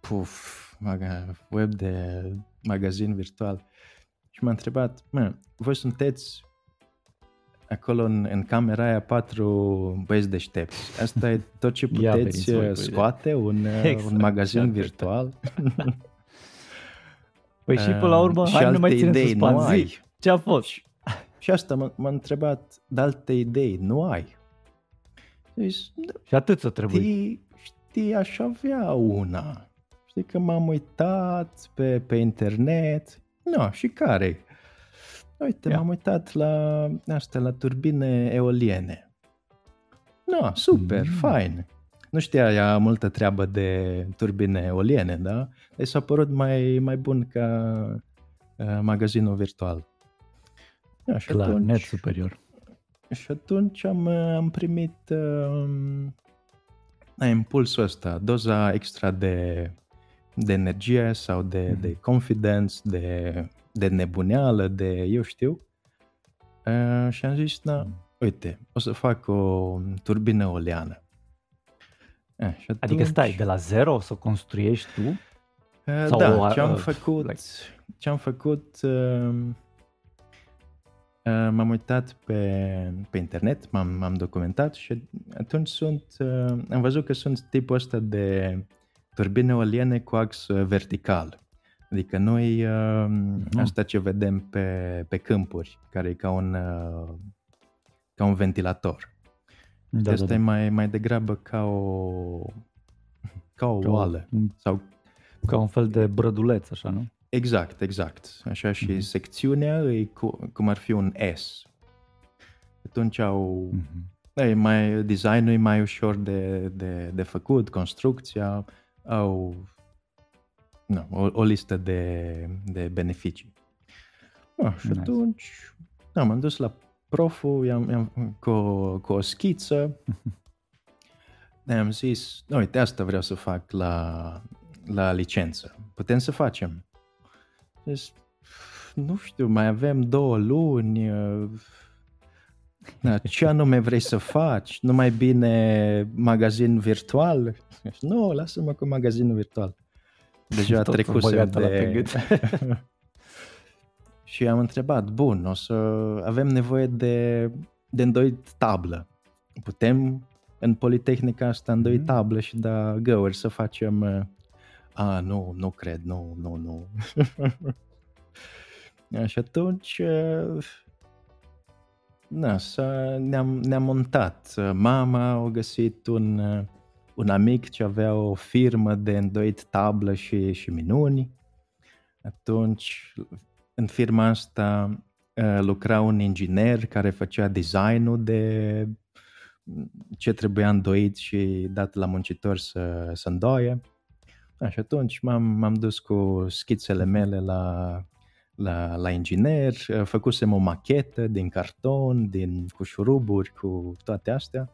Puf, maga, web de magazin virtual. Și m-a întrebat, mă, voi sunteți acolo în, în camera aia patru băieți deștepți. Asta e tot ce puteți scoate, un, exact, un magazin virtual? Păi și până la urmă, hai nu mai ținem suspans, zi, ce a fost? Și, și asta m-a, m-a întrebat, de alte idei nu ai? Deci, și atât să trebuie. Știi, aș avea una. Știi că m-am uitat pe, pe internet. No, și care? Uite, yeah. m-am uitat la astea, la turbine eoliene. No, super, mm. fain. Nu știa ea multă treabă de turbine eoliene, da? Deci s-a părut mai, mai bun ca uh, magazinul virtual. No, și clar, atunci, net superior. Și atunci am, am primit... Uh, impulsul ăsta, doza extra de, de energie sau de, mm-hmm. de confidence, de, de nebuneală, de eu știu. Uh, și am zis, na, uite, o să fac o turbină oleană. Uh, atunci... Adică stai, de la zero o să construiești tu? Uh, sau da, o... ce-am făcut, like... ce-am făcut uh, Uh, m-am uitat pe, pe internet, m-am, m-am documentat și atunci sunt, uh, am văzut că sunt tipul ăsta de turbine eoliene cu ax vertical. Adică noi, uh, uh-huh. asta ce vedem pe, pe câmpuri, care e ca un, uh, ca un ventilator. Da, asta da, e da. mai, mai degrabă ca o, ca o ca oală. Un, sau, ca un fel de brăduleț, așa, nu? Exact, exact. Așa și mm-hmm. secțiunea e cu, cum ar fi un S. Atunci au... Mm-hmm. E mai, design-ul e mai ușor de, de, de făcut, construcția, au no, o, o listă de, de beneficii. Ah, și nice. Atunci da, m-am dus la proful i-am, i-am, cu, cu o schiță. I-am zis, uite, asta vreau să fac la, la licență. Putem să facem. Deci, nu știu, mai avem două luni, da, ce anume vrei să faci? Nu mai bine magazin virtual? Nu, lasă-mă cu magazinul virtual. Deja trecuse de... Și am întrebat, bun, o să avem nevoie de, de îndoit tablă. Putem în Politehnica asta îndoi mm. tablă și da găuri să facem... A, nu, nu cred, nu, nu, nu. Și atunci na, s-a, ne-am, ne-am montat. Mama a găsit un, un amic ce avea o firmă de îndoit tablă și, și minuni. Atunci, în firma asta lucra un inginer care făcea design-ul de ce trebuia îndoit și dat la muncitori să, să îndoie. Și atunci m-am, m-am dus cu schițele mele la, la, la inginer, făcusem o machetă din carton, din, cu șuruburi, cu toate astea.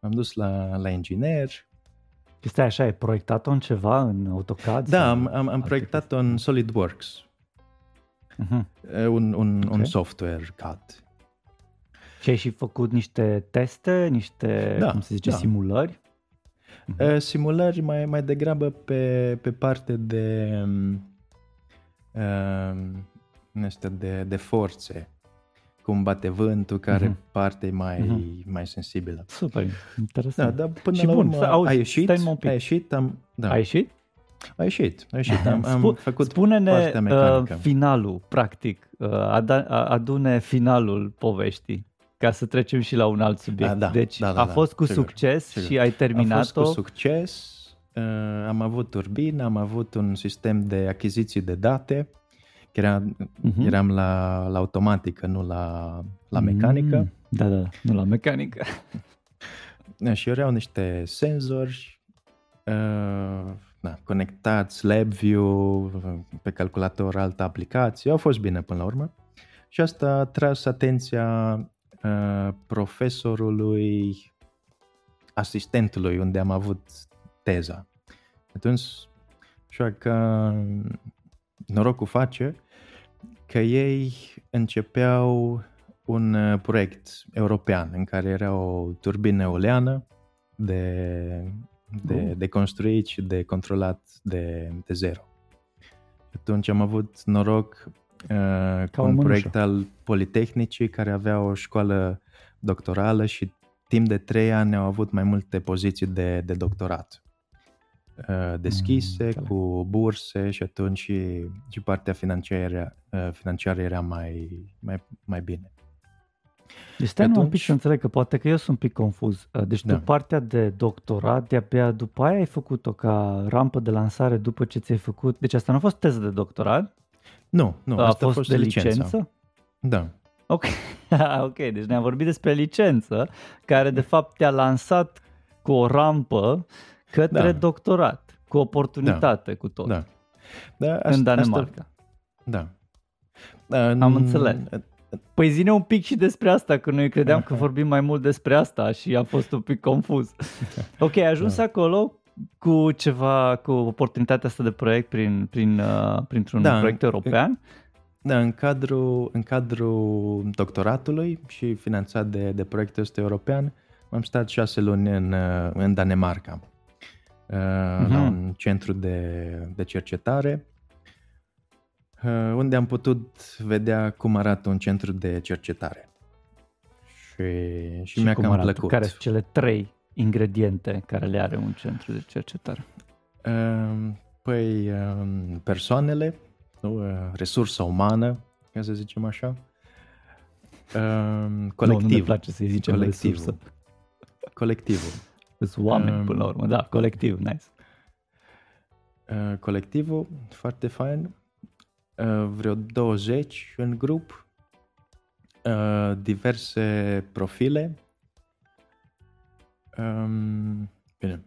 M-am dus la, la inginer. Și stai așa, ai proiectat-o în ceva, în AutoCAD? Da, am, am, am proiectat-o în SolidWorks, uh-huh. un, un, okay. un software C A D. Și ai și făcut niște teste, niște da, cum se zice, da. simulări? Uh-huh. Simulări mai, mai degrabă pe, pe parte de, uh, de, de forțe, cum bate vântul, care uh-huh. parte e mai, uh-huh. mai sensibilă. Super, interesant. Da, dar până și la bun, urmă auzi, a ieșit, a ieșit, am, da. a ieșit? A ieșit, a ieșit, am, am Sp- făcut partea mecanică. Uh, finalul, practic, uh, adune finalul poveștii. Ca să trecem și la un alt subiect. A, da, deci da, da, a fost cu sigur, succes sigur. Și ai terminat-o. A fost cu succes, uh, am avut turbină, am avut un sistem de achiziții de date, că era, uh-huh. eram la, la automatică, nu la, la mecanică. Mm, da, da, nu la mecanică. Și erau niște senzori, uh, da, conectați, LabVIEW, pe calculator altă aplicație, au fost bine până la urmă. Și asta a tras atenția uh, profesorului, asistentului unde am avut teza. Atunci, așa că norocul face că ei începeau un proiect european în care era o turbină eoliană de, de, de construit și de controlat de, de zero. Atunci am avut noroc uh, cu un proiect al Politehnicii care avea o școală doctorală și timp de trei ani au avut mai multe poziții de, de doctorat uh, deschise, mm, cu burse și atunci și, și partea financiară, uh, financiară era mai, mai, mai bine. Deci stai atunci... un pic să înțeleg că poate că eu sunt un pic confuz. Deci da. Tu partea de doctorat, de-abia după aia ai făcut-o ca rampă de lansare după ce ți-ai făcut. Deci asta nu a fost teză de doctorat? Nu, nu, a asta fost, fost de licență. licență? Da. Ok, ok, deci ne-am vorbit despre licență care de fapt te-a lansat cu o rampă către da. doctorat, cu oportunitate, da. cu tot. Da. Da, asta, în Danemarca. Asta... Da. Am um... înțeles. Păi zine un pic și despre asta, că noi credeam că vorbim mai mult despre asta și a fost un pic confuz. Ok, ai ajuns da. acolo cu ceva, cu oportunitatea asta de proiect prin, prin, printr-un da, proiect european? Da, în cadrul, în cadrul doctoratului și finanțat de, de proiectul ăsta european, am stat șase luni în, în Danemarca, uh-huh. la un centru de, de cercetare, unde am putut vedea cum arată un centru de cercetare. Și, și, și mi-a cam plăcut. Care sunt cele trei ingrediente care le are un centru de cercetare? Păi persoanele, resursa umană, ca să zicem așa, colectiv. Nu, nu place să-i zicem colectiv. Resursă. Colectivul. Sunt oameni um, până la urmă, da, colectiv, nice. Colectivul, foarte fain. Vreo douăzeci în grup, diverse profile, bine,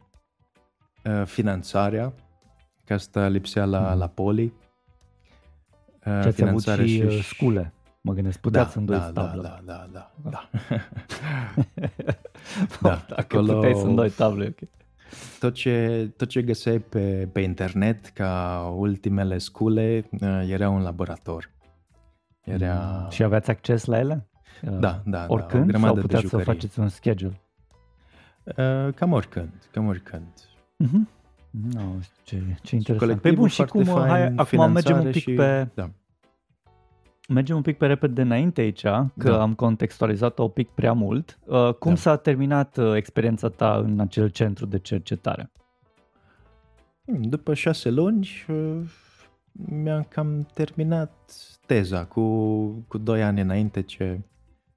finanțarea, că asta lipsea la, la poli. Ce ați avut și, și scule, mă gândesc, puteați da, în doi da, tablă. Da, da, da, da. da acolo... Puteai să în doi tablă, ok. Tot ce, tot ce găseai pe, pe internet ca ultimele scule era un laborator. Era... Și aveați acces la ele? Da, da. Oricând da, sau puteați să faceți un schedule? Cam oricând, cam oricând. Uh-huh. No, ce, ce interesant. Pe bun, și cum, hai, acum mergem un pic și, pe... Da. Mergem un pic pe repede înainte aici, că da. am contextualizat-o un pic prea mult. Cum da. s-a terminat experiența ta în acel centru de cercetare? După șase luni mi-am cam terminat teza cu, cu doi ani înainte ce...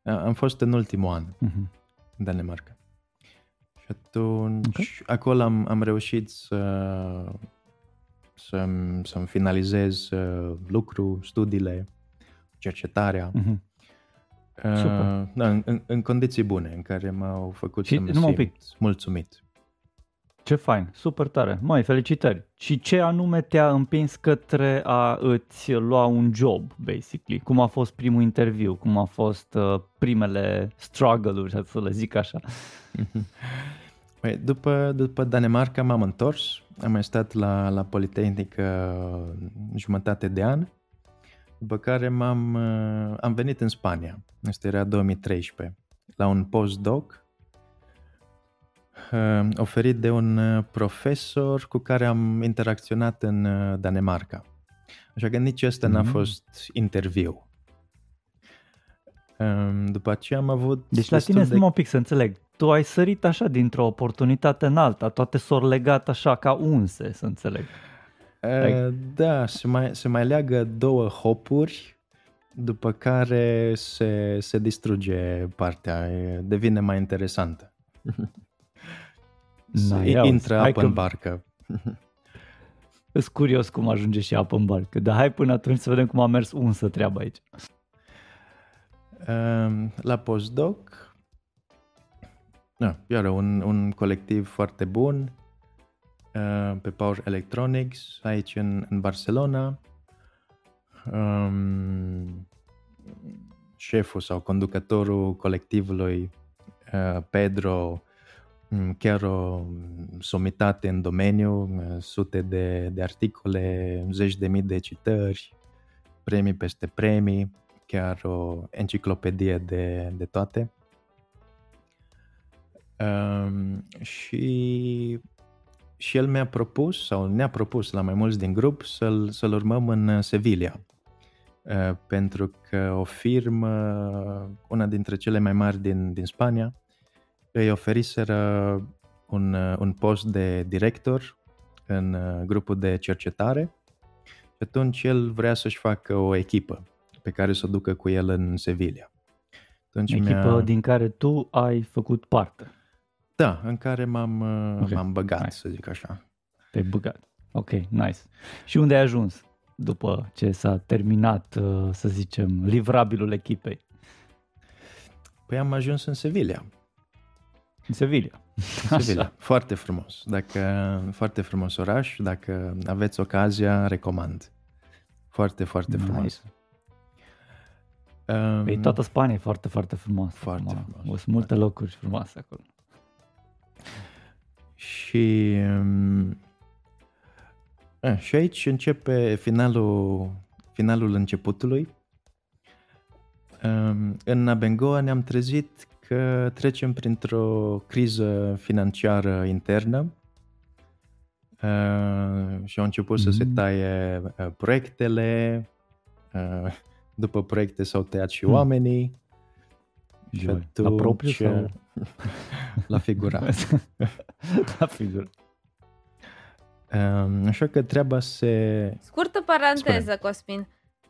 Am fost în ultimul an uh-huh. în Danemarca. Și atunci okay. acolo am, am reușit să... să-mi, să-mi finalizez lucrul, studiile, cercetarea, mm-hmm. uh, da, în, în condiții bune, în care m-au făcut și să mă simt pic. mulțumit. Ce fain, super tare, măi, felicitări! Și ce anume te-a împins către a îți lua un job, basically? Cum a fost primul interviu, cum a fost uh, primele struggle-uri, să le zic așa? După, după Danemarca m-am întors, am mai stat la, la Politehnică jumătate de an, după care m-am, am venit în Spania, asta era două mii treisprezece, la un postdoc oferit de un profesor cu care am interacționat în Danemarca. Așa că nici asta mm-hmm. n-a fost interviu. După aceea am avut... Deci la tine de... mă un pic să înțeleg, tu ai sărit așa dintr-o oportunitate în alta, toate s-au legat așa ca unse, să înțeleg. Da, se mai, se mai leagă două hopuri, după care se, se distruge partea, devine mai interesantă. Na, intră apă că... în barcă. Îs curios cum ajunge și apă în barcă, dar hai până atunci să vedem cum a mers unsă treaba aici. La postdoc, da, iară un, un colectiv foarte bun. uh, pe Power Electronics aici în, în Barcelona. Um, șeful sau conducătorul colectivului uh, Pedro, chiar o somitate în domeniu, sute de, de articole, zeci de mii de citări, premii peste premii, chiar o enciclopedie de, de toate. Um, și, și el mi-a propus, sau ne-a propus la mai mulți din grup, să-l, să-l urmăm în Sevilla, uh, pentru că o firmă, una dintre cele mai mari din, din Spania, îi oferiseră un, un post de director în grupul de cercetare și atunci el vrea să-și facă o echipă pe care să o ducă cu el în Sevilla. Atunci echipă mi-a... din care tu ai făcut parte. Da, în care m-am, okay. m-am băgat, nice. Să zic așa. Te-ai băgat. Ok, nice. Și unde ai ajuns după ce s-a terminat, să zicem, livrabilul echipei? Păi am ajuns în Sevilla. În Sevilla. Sevilla. Foarte frumos. Dacă, foarte frumos oraș. Dacă aveți ocazia, recomand. Foarte, foarte nice. Frumos. Păi toată Spania e foarte, foarte frumoasă. Foarte acum. Frumos. O sunt multe foarte. Locuri frumoase acolo. Și, a, și aici începe finalul, finalul începutului. În Abengoa ne-am trezit că trecem printr-o criză financiară internă uh, și au început mm-hmm. să se taie uh, proiectele, uh, după proiecte s-au tăiat și hmm. oamenii. Și atunci, la propriu sau? La figura. La figura. Uh, așa că treaba se... Scurtă paranteză, Spune. Cosmin.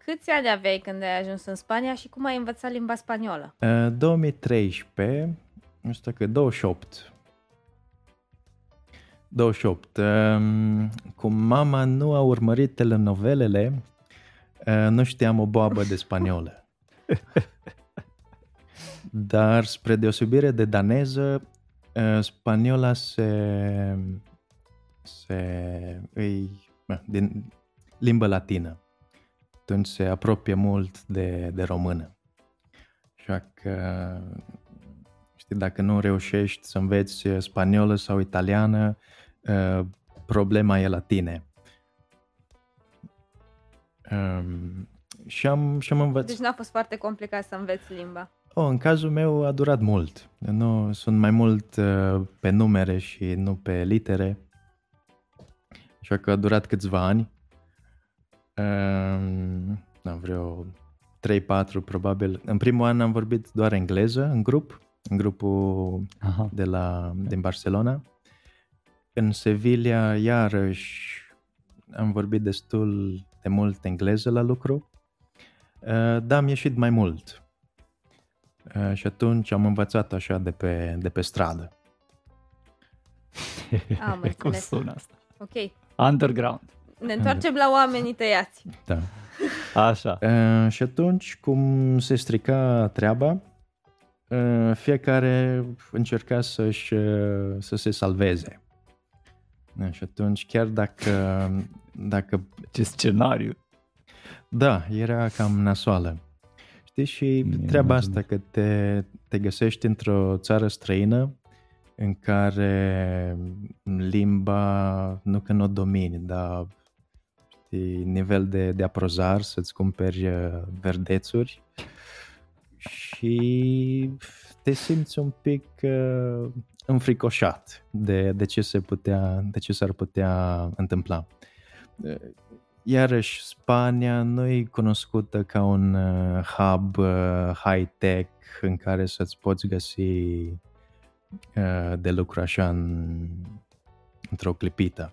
Câți ani aveai când ai ajuns în Spania și cum ai învățat limba spaniolă? două mii treisprezece, nu știu că douăzeci și opt. douăzeci și opt. Cum mama nu a urmărit telenovelele, nu știam o boabă de spaniolă. Dar spre deosebire de daneză, spaniola se... se îi, din limbă latină. Atunci se apropie mult de, de română. Așa că, știi, dacă nu reușești să înveți spaniolă sau italiană, problema e la tine. Um, și am, și am învățat. Deci n-a fost foarte complicat să înveți limba. Oh, în cazul meu a durat mult. Nu, sunt mai mult pe numere și nu pe litere. Așa că a durat câțiva ani. Um, da, vreo trei patru probabil. În primul an am vorbit doar engleză în grup, în grupul Aha. de la, din Barcelona. În Sevilla iarăși am vorbit destul de mult engleză la lucru, uh, dar am ieșit mai mult uh, și atunci am învățat așa de pe, de pe stradă. Am înțeles. Cum sună asta? Ok. Underground. Ne întoarcem la oamenii tăiați. Da. Așa. Uh, și atunci, cum se strica treaba, uh, fiecare încerca să-și, uh, să se salveze. Uh, și atunci, chiar dacă... dacă... Ce scenariu! Da, era cam nasoală. Știi, și Mie treaba asta că te, te găsești într-o țară străină în care limba, nu că n-o domini, dar... nivel de, de aprozar, să-ți cumperi verdețuri și te simți un pic uh, înfricoșat de, de, ce se putea, de ce s-ar putea întâmpla. Iarăși, Spania nu e cunoscută ca un hub uh, high-tech în care să-ți poți găsi uh, de lucru așa în, într-o clipită.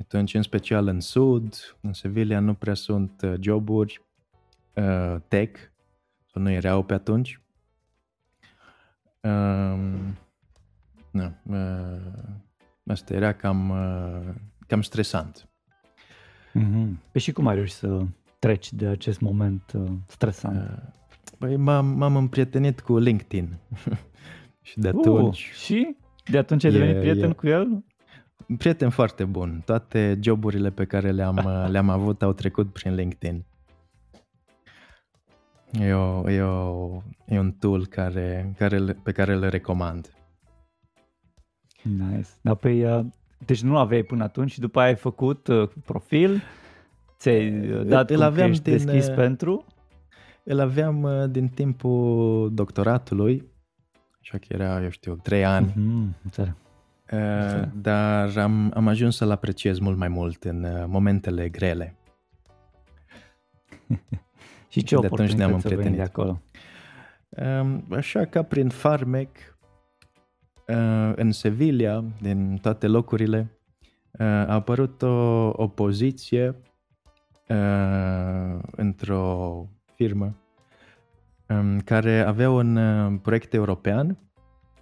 Atunci, în special în sud, în Sevilla, nu prea sunt joburi uh, tech, sau nu erau pe atunci. Uh, na, uh, asta era cam, uh, cam stresant. Mm-hmm. Păi și cum ai reușit să treci de acest moment uh, stresant? Uh, păi m-am, m-am împrietenit cu LinkedIn și de atunci... Uh, și de atunci ai e, devenit prieten e... cu el? prieten foarte bun. Toate joburile pe care le-am, le-am avut au trecut prin LinkedIn. E, o, e, o, e un tool care, care, pe care îl recomand. Nice. Dar pe, deci nu aveai până atunci și după aia ai făcut profil, ți-ai dat îl aveam din, deschis pentru? Îl aveam din timpul doctoratului, așa că era, eu știu, trei ani. Mm-hmm. Dar am, am ajuns să-l apreciez mult mai mult în momentele grele. Și ce oportunități au venit de acolo? Așa că prin farmec, în Sevilla, din toate locurile, a apărut o, o poziție într-o firmă care avea un proiect european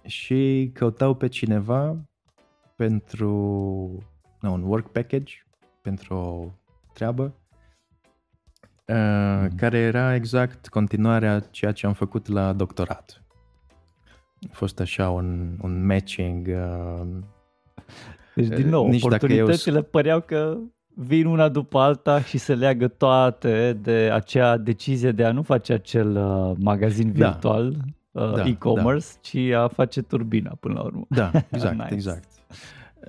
și căutau pe cineva pentru no, un work package, pentru o treabă, mm. care era exact continuarea ceea ce am făcut la doctorat. A fost așa un, un matching. Deci din nou, nici oportunitățile eu... păreau că vin una după alta și se leagă toate de acea decizie de a nu face acel magazin virtual, da, uh, da, e-commerce, da, ci a face turbina până la urmă. Da, exact, nice. Exact.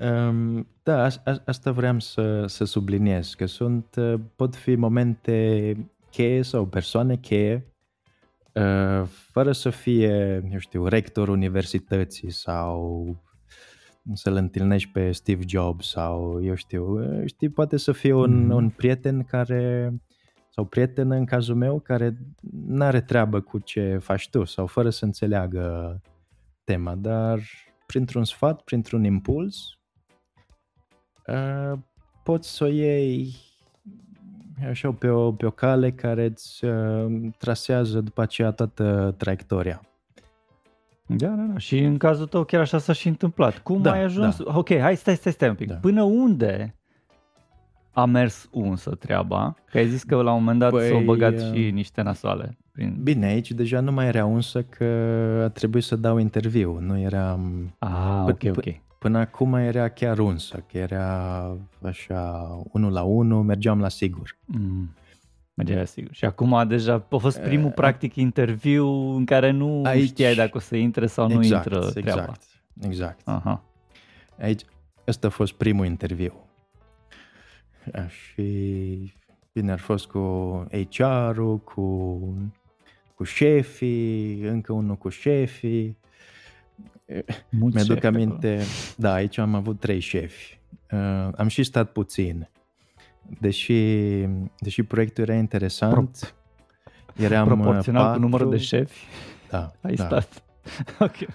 Um, da, a, a, asta vreau să, să subliniez, că sunt, pot fi momente cheie sau persoane cheie, uh, fără să fie, eu știu, rector universității sau... să-l întâlnești pe Steve Jobs sau eu știu, știi, poate să fie un, mm-hmm. un prieten care sau prietenă în cazul meu care n-are treabă cu ce faci tu sau fără să înțeleagă tema, dar printr-un sfat, printr-un impuls poți să o iei așa pe o, pe o cale care îți trasează după aceea toată traiectoria. Da, da, da. Și în cazul tău chiar așa s-a și întâmplat. Cum da, ai ajuns? Da. Ok, hai, stai, stai, stai un pic. Da. Până unde a mers unsă treaba? Că ai zis că la un moment dat păi, s-au băgat și niște nasoale. Prin... Bine, aici deja nu mai era unsă că a trebuit să dau interviu. Nu eram... Ah, p- ok, ok. Până acum era chiar unsă, că era așa unul la unul, mergeam la sigur. Mm. Sigur. Și acum deja a fost primul practic interviu în care nu aici, știai dacă o să intre sau nu exact, intră treaba. Exact, exact. Aha. Aici, ăsta a fost primul interviu. Și bine, ar fost cu H R-ul, cu, cu șefii, încă unul cu șefii. Mulți Mi-aduc aminte, acolo. Da, aici am avut trei șefi. Uh, am și stat puțin. Deși, deși proiectul era interesant, Pro- eram proporțional patru, cu numărul de șefi. Da, ai da. Stat. Okay.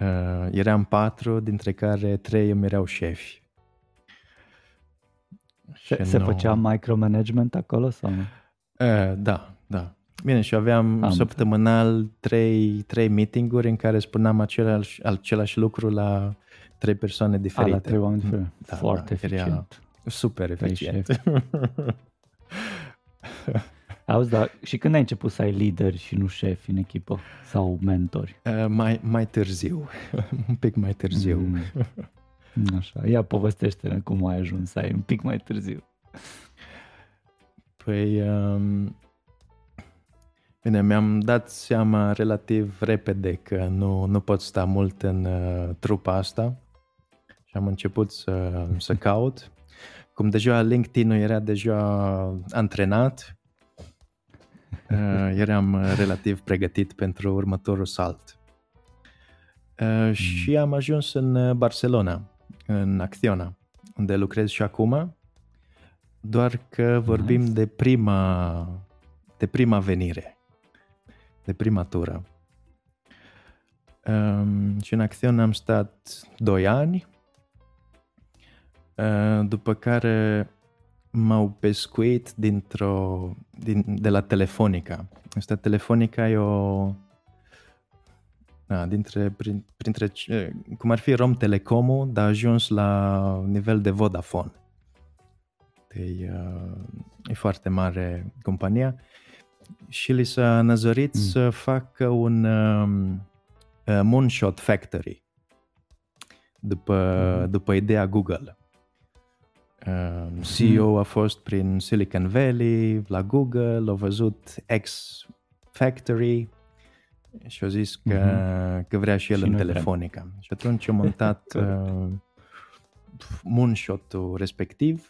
Uh, eram patru, dintre care trei îmi erau șefi. Se, se nu... făcea micromanagement acolo sau nu? Uh, da, da. Bine, și aveam Am săptămânal trei, trei meeting-uri în care spuneam același, același lucru la trei persoane diferite. A, la trei oameni diferite. Da, foarte da, eficient. Era... super eficient. Auzi, da, și când ai început să ai lideri și nu șefi în echipă sau mentori? Uh, mai, mai târziu, un pic mai târziu. Mm. Așa, ia povestește-ne cum ai ajuns să ai un pic mai târziu. Păi, um, bine, mi-am dat seama relativ repede că nu, nu pot sta mult în uh, trupa asta și am început să, să caut. Cum deja LinkedIn-ul era deja antrenat, eram relativ pregătit pentru următorul salt. Mm. Și am ajuns în Barcelona, în Acciona, unde lucrez și acum, doar că vorbim nice. de prima de prima venire, de prima tură. Și în Acciona am stat doi ani, după care m-au pescuit dintr-o, din, de la Telefonica. Asta Telefonica e o... Na, dintre, prin, printre, cum ar fi Rom Telecomul, dar a ajuns la nivel de Vodafone. E, e foarte mare compania. Și li s-a năzorit mm. să facă un um, Moonshot Factory. după, după ideea Google. Uh, C E O a fost prin Silicon Valley, la Google, a văzut X-Factory și a zis că, uh-huh. că vrea și el și în Telefonica. Vrem. Și atunci a montat uh, moonshot-ul respectiv.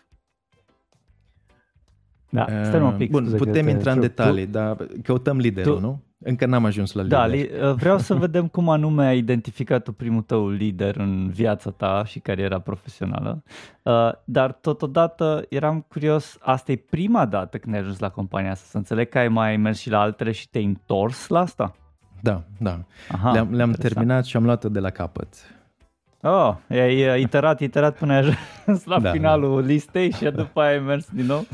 Da, stăm un pic. Bun, putem intra în detalii, tu, dar căutăm liderul, tu, nu? Încă n-am ajuns la lider. Da, vreau să vedem cum anume ai identificat tu primul tău lider în viața ta și cariera profesională. Dar totodată eram curios, asta e prima dată când ai ajuns la compania asta, să înțeleg că ai mai mers și la altele și te-ai întors la asta? Da, da. Aha, le-am, le-am terminat și am luat-o de la capăt. Oh, ai iterat, iterat până ai ajuns la da, finalul da. listei și după aia ai mers din nou.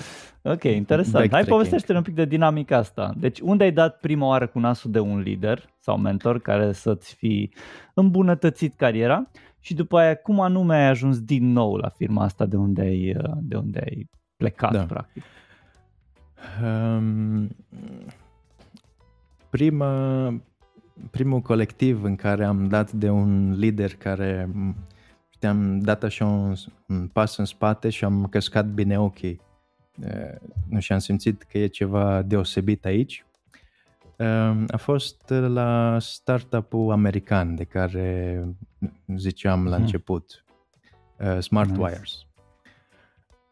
Ok, interesant. Hai, povestește-ne un pic de dinamica asta. Deci unde ai dat prima oară cu nasul de un lider sau mentor care să-ți fi îmbunătățit cariera și după aia cum anume ai ajuns din nou la firma asta de unde ai, de unde ai plecat, da. practic? Um, prima, primul colectiv în care am dat de un lider care te-am dat așa un, un pas în spate și am căscat bine ochii. Nu și am simțit că e ceva deosebit aici. A fost la startup-ul american de care ziceam la început, SmartWires.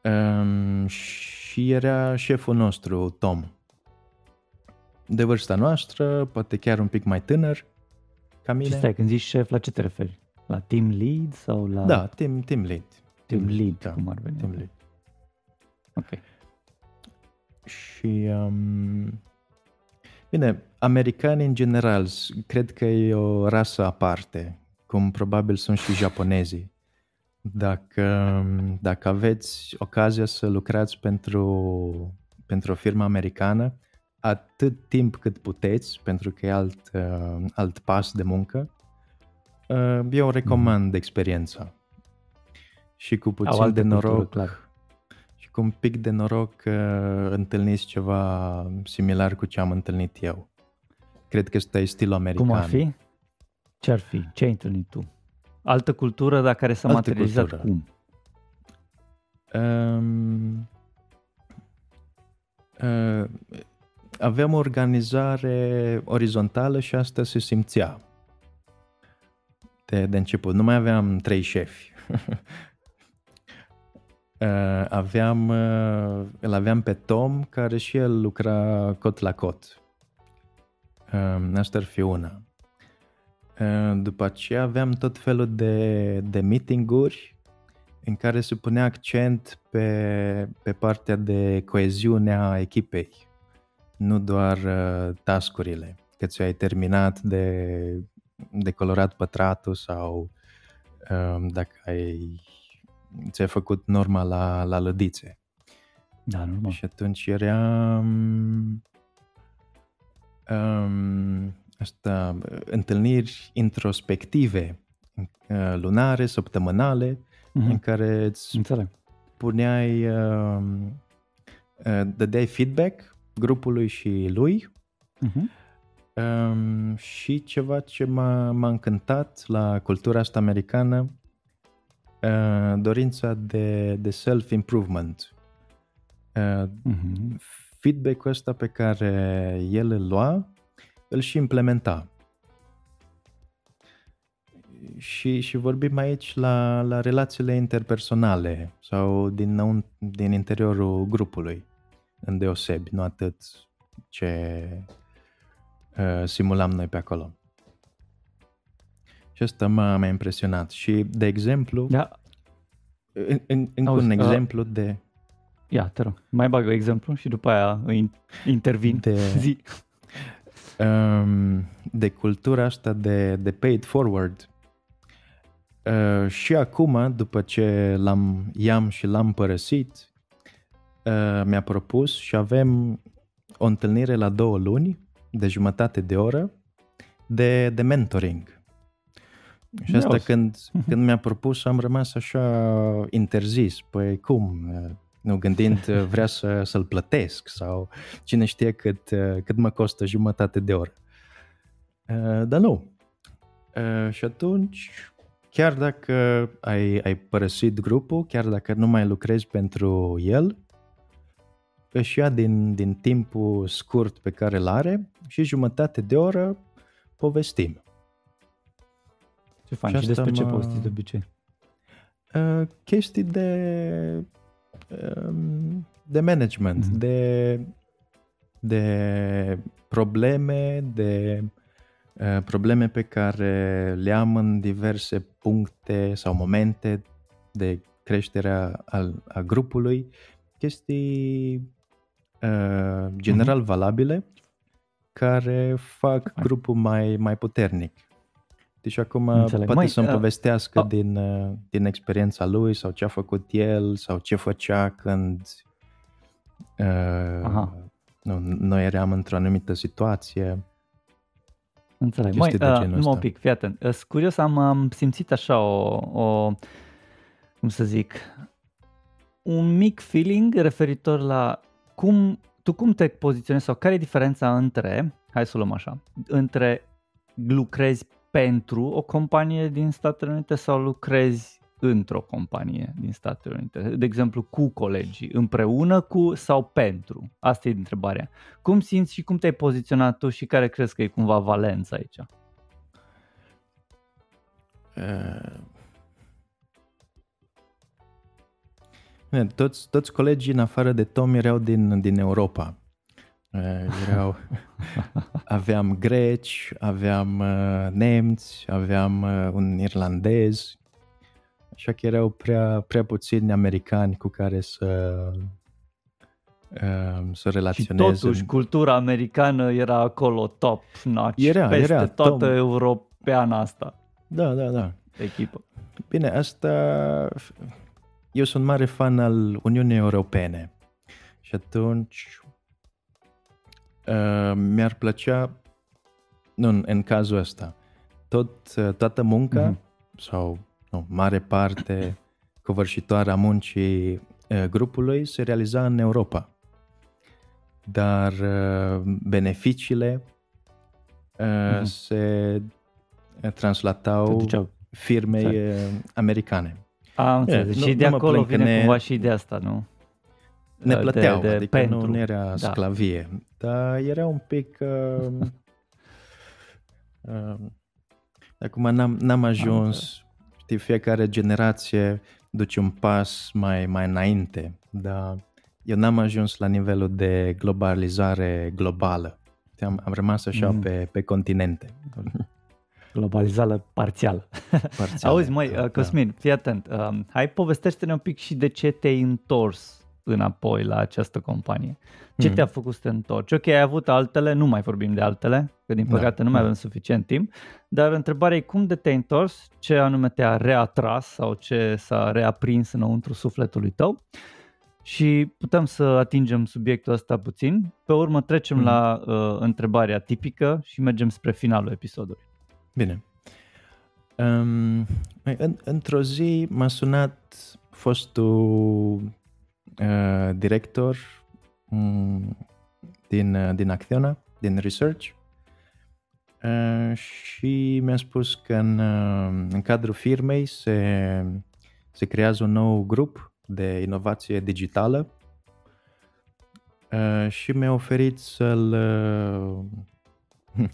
Nice. Și era șeful nostru, Tom, de vârsta noastră, poate chiar un pic mai tânăr ca mine. Și stai, când zici șef, la ce te referi? La team lead sau la... Da, team, team lead. Team lead, da, cum ar veni. Team lead. Okay. Și um, bine, americani în general cred că e o rasă aparte, cum probabil sunt și japonezii. Dacă, dacă aveți ocazia să lucrați pentru, pentru o firmă americană, atât timp cât puteți, pentru că e alt, alt pas de muncă, eu recomand experiența. Și cu puțin de noroc... Cultură, clar. Cu un pic de noroc întâlniți ceva similar cu ce am întâlnit eu. Cred că ăsta e stilul american. Cum ar fi? Ce ar fi? Ce ai întâlnit tu? Altă cultură, dar care s-a Altă materializat cultură. Cum? Um, uh, aveam o organizare orizontală și asta se simțea de, de început. Nu mai aveam trei șefi. Uh, aveam, uh, îl aveam pe Tom, care și el lucra cot la cot. Uh, asta ar fi una. Uh, după aceea aveam tot felul de, de meeting-uri în care se punea accent pe, pe partea de coeziunea echipei, nu doar uh, task-urile, că ți-ai terminat de, de colorat pătratul sau uh, dacă ai... ți-ai făcut norma la, la lădițe. Da, normal. Și atunci era um, asta, întâlniri introspective, lunare, săptămânale, mm-hmm. în care îți Înțeleg. puneai, um, dădeai feedback grupului și lui mm-hmm. um, și ceva ce m-a, m-a încântat la cultura asta americană, dorința de, de self-improvement. Uh-huh. Feedback-ul ăsta pe care el îl lua, îl și implementa. Și, și vorbim aici la, la relațiile interpersonale sau din, din interiorul grupului, îndeosebi, nu atât ce uh, simulam noi pe acolo. Și asta m-a, m-a impresionat. Și, de exemplu, da. în, în, încă Auzi, un exemplu uh, de... Ia, te rog, mai bag un exemplu și după aia îi intervin. De, zi. Um, de cultura asta de, de paid forward. Uh, și acum, după ce l-am, i-am și l-am părăsit, uh, mi-a propus și avem o întâlnire la două luni, de jumătate de oră, de, de mentoring. Și asta când, când mi-a propus am rămas așa interzis, păi cum, nu gândind vrea să, să-l plătesc sau cine știe cât, cât mă costă jumătate de oră, dar nu. Și atunci Chiar dacă ai, ai părăsit grupul, chiar dacă nu mai lucrezi pentru el, își ia din, din timpul scurt pe care îl are și jumătate de oră povestim. Ce fain, și, și despre mă... ce povestiți de obicei? Uh, chestii de, uh, de management, mm-hmm. de, de probleme, de uh, probleme pe care le am în diverse puncte sau momente de creșterea al, a grupului, chestii uh, general mm-hmm. valabile care fac Hai. grupul mai, mai puternic. Deci acum Înțeleg. poate Mai, să-mi uh, povestească uh, din, uh, din experiența lui sau ce a făcut el sau ce făcea când uh, nu, noi eram într-o anumită situație. Înțeleg. Mai, uh, numai un pic, fii atent. Sunt curios, am, am simțit așa o, o, cum să zic, un mic feeling referitor la cum, tu cum te poziționezi sau care e diferența între, hai să luăm așa, între lucrezi pentru o companie din Statele Unite sau lucrezi într-o companie din Statele Unite, de exemplu cu colegii, împreună cu sau pentru? Asta e întrebarea. Cum simți și cum te-ai poziționat tu și care crezi că e cumva valența aici? Uh, toți, toți colegii în afară de Tom erau din, din Europa. Erau, aveam greci, aveam uh, nemți, aveam uh, un irlandez, așa că erau prea, prea puțini americani cu care să, uh, să relaționeze. Și totuși cultura americană era acolo top notch, era, peste era, toată Tom. Europeana asta. Da, da, da. Echipă. Bine, asta... Eu sunt mare fan al Uniunii Europene și atunci... Uh, mi-ar plăcea, nu, în cazul ăsta, tot, toată munca mm-hmm. sau nu, mare parte covârșitoare a muncii uh, grupului se realiza în Europa. Dar uh, beneficiile uh, mm-hmm. se translatau firmei exact. americane. Am înțeles. Și nu, de nu acolo vine ne... cumva și de asta, nu? Ne plăteau, de, de adică pentru. nu era sclavie, da. Dar era un pic... Uh, uh, acum n-am, n-am ajuns, știi, fiecare generație duce un pas mai, mai înainte, dar eu n-am ajuns la nivelul de globalizare globală, am, am rămas așa mm. pe, pe continente. Globalizare parțială. Parțial. Auzi, măi, Cosmin, da. fii atent, uh, hai povestește-ne un pic și de ce te-ai întors înapoi la această companie. Ce mm-hmm. te-a făcut să te întorci? Ok, ai avut altele, nu mai vorbim de altele, că din păcate da, nu mai da. avem suficient timp, dar întrebarea e cum de te-ai întors, ce anume te-a reatras sau ce s-a reaprins înăuntru sufletului tău și putem să atingem subiectul ăsta puțin. Pe urmă trecem mm-hmm. la uh, întrebarea tipică și mergem spre finalul episodului. Bine. Um, în, într-o zi m-a sunat fostul Uh, director um, din, uh, din Acciona, din Research uh, și mi-a spus că în, uh, în cadrul firmei se, se creează un nou grup de inovație digitală uh, și mi-a oferit să-l uh,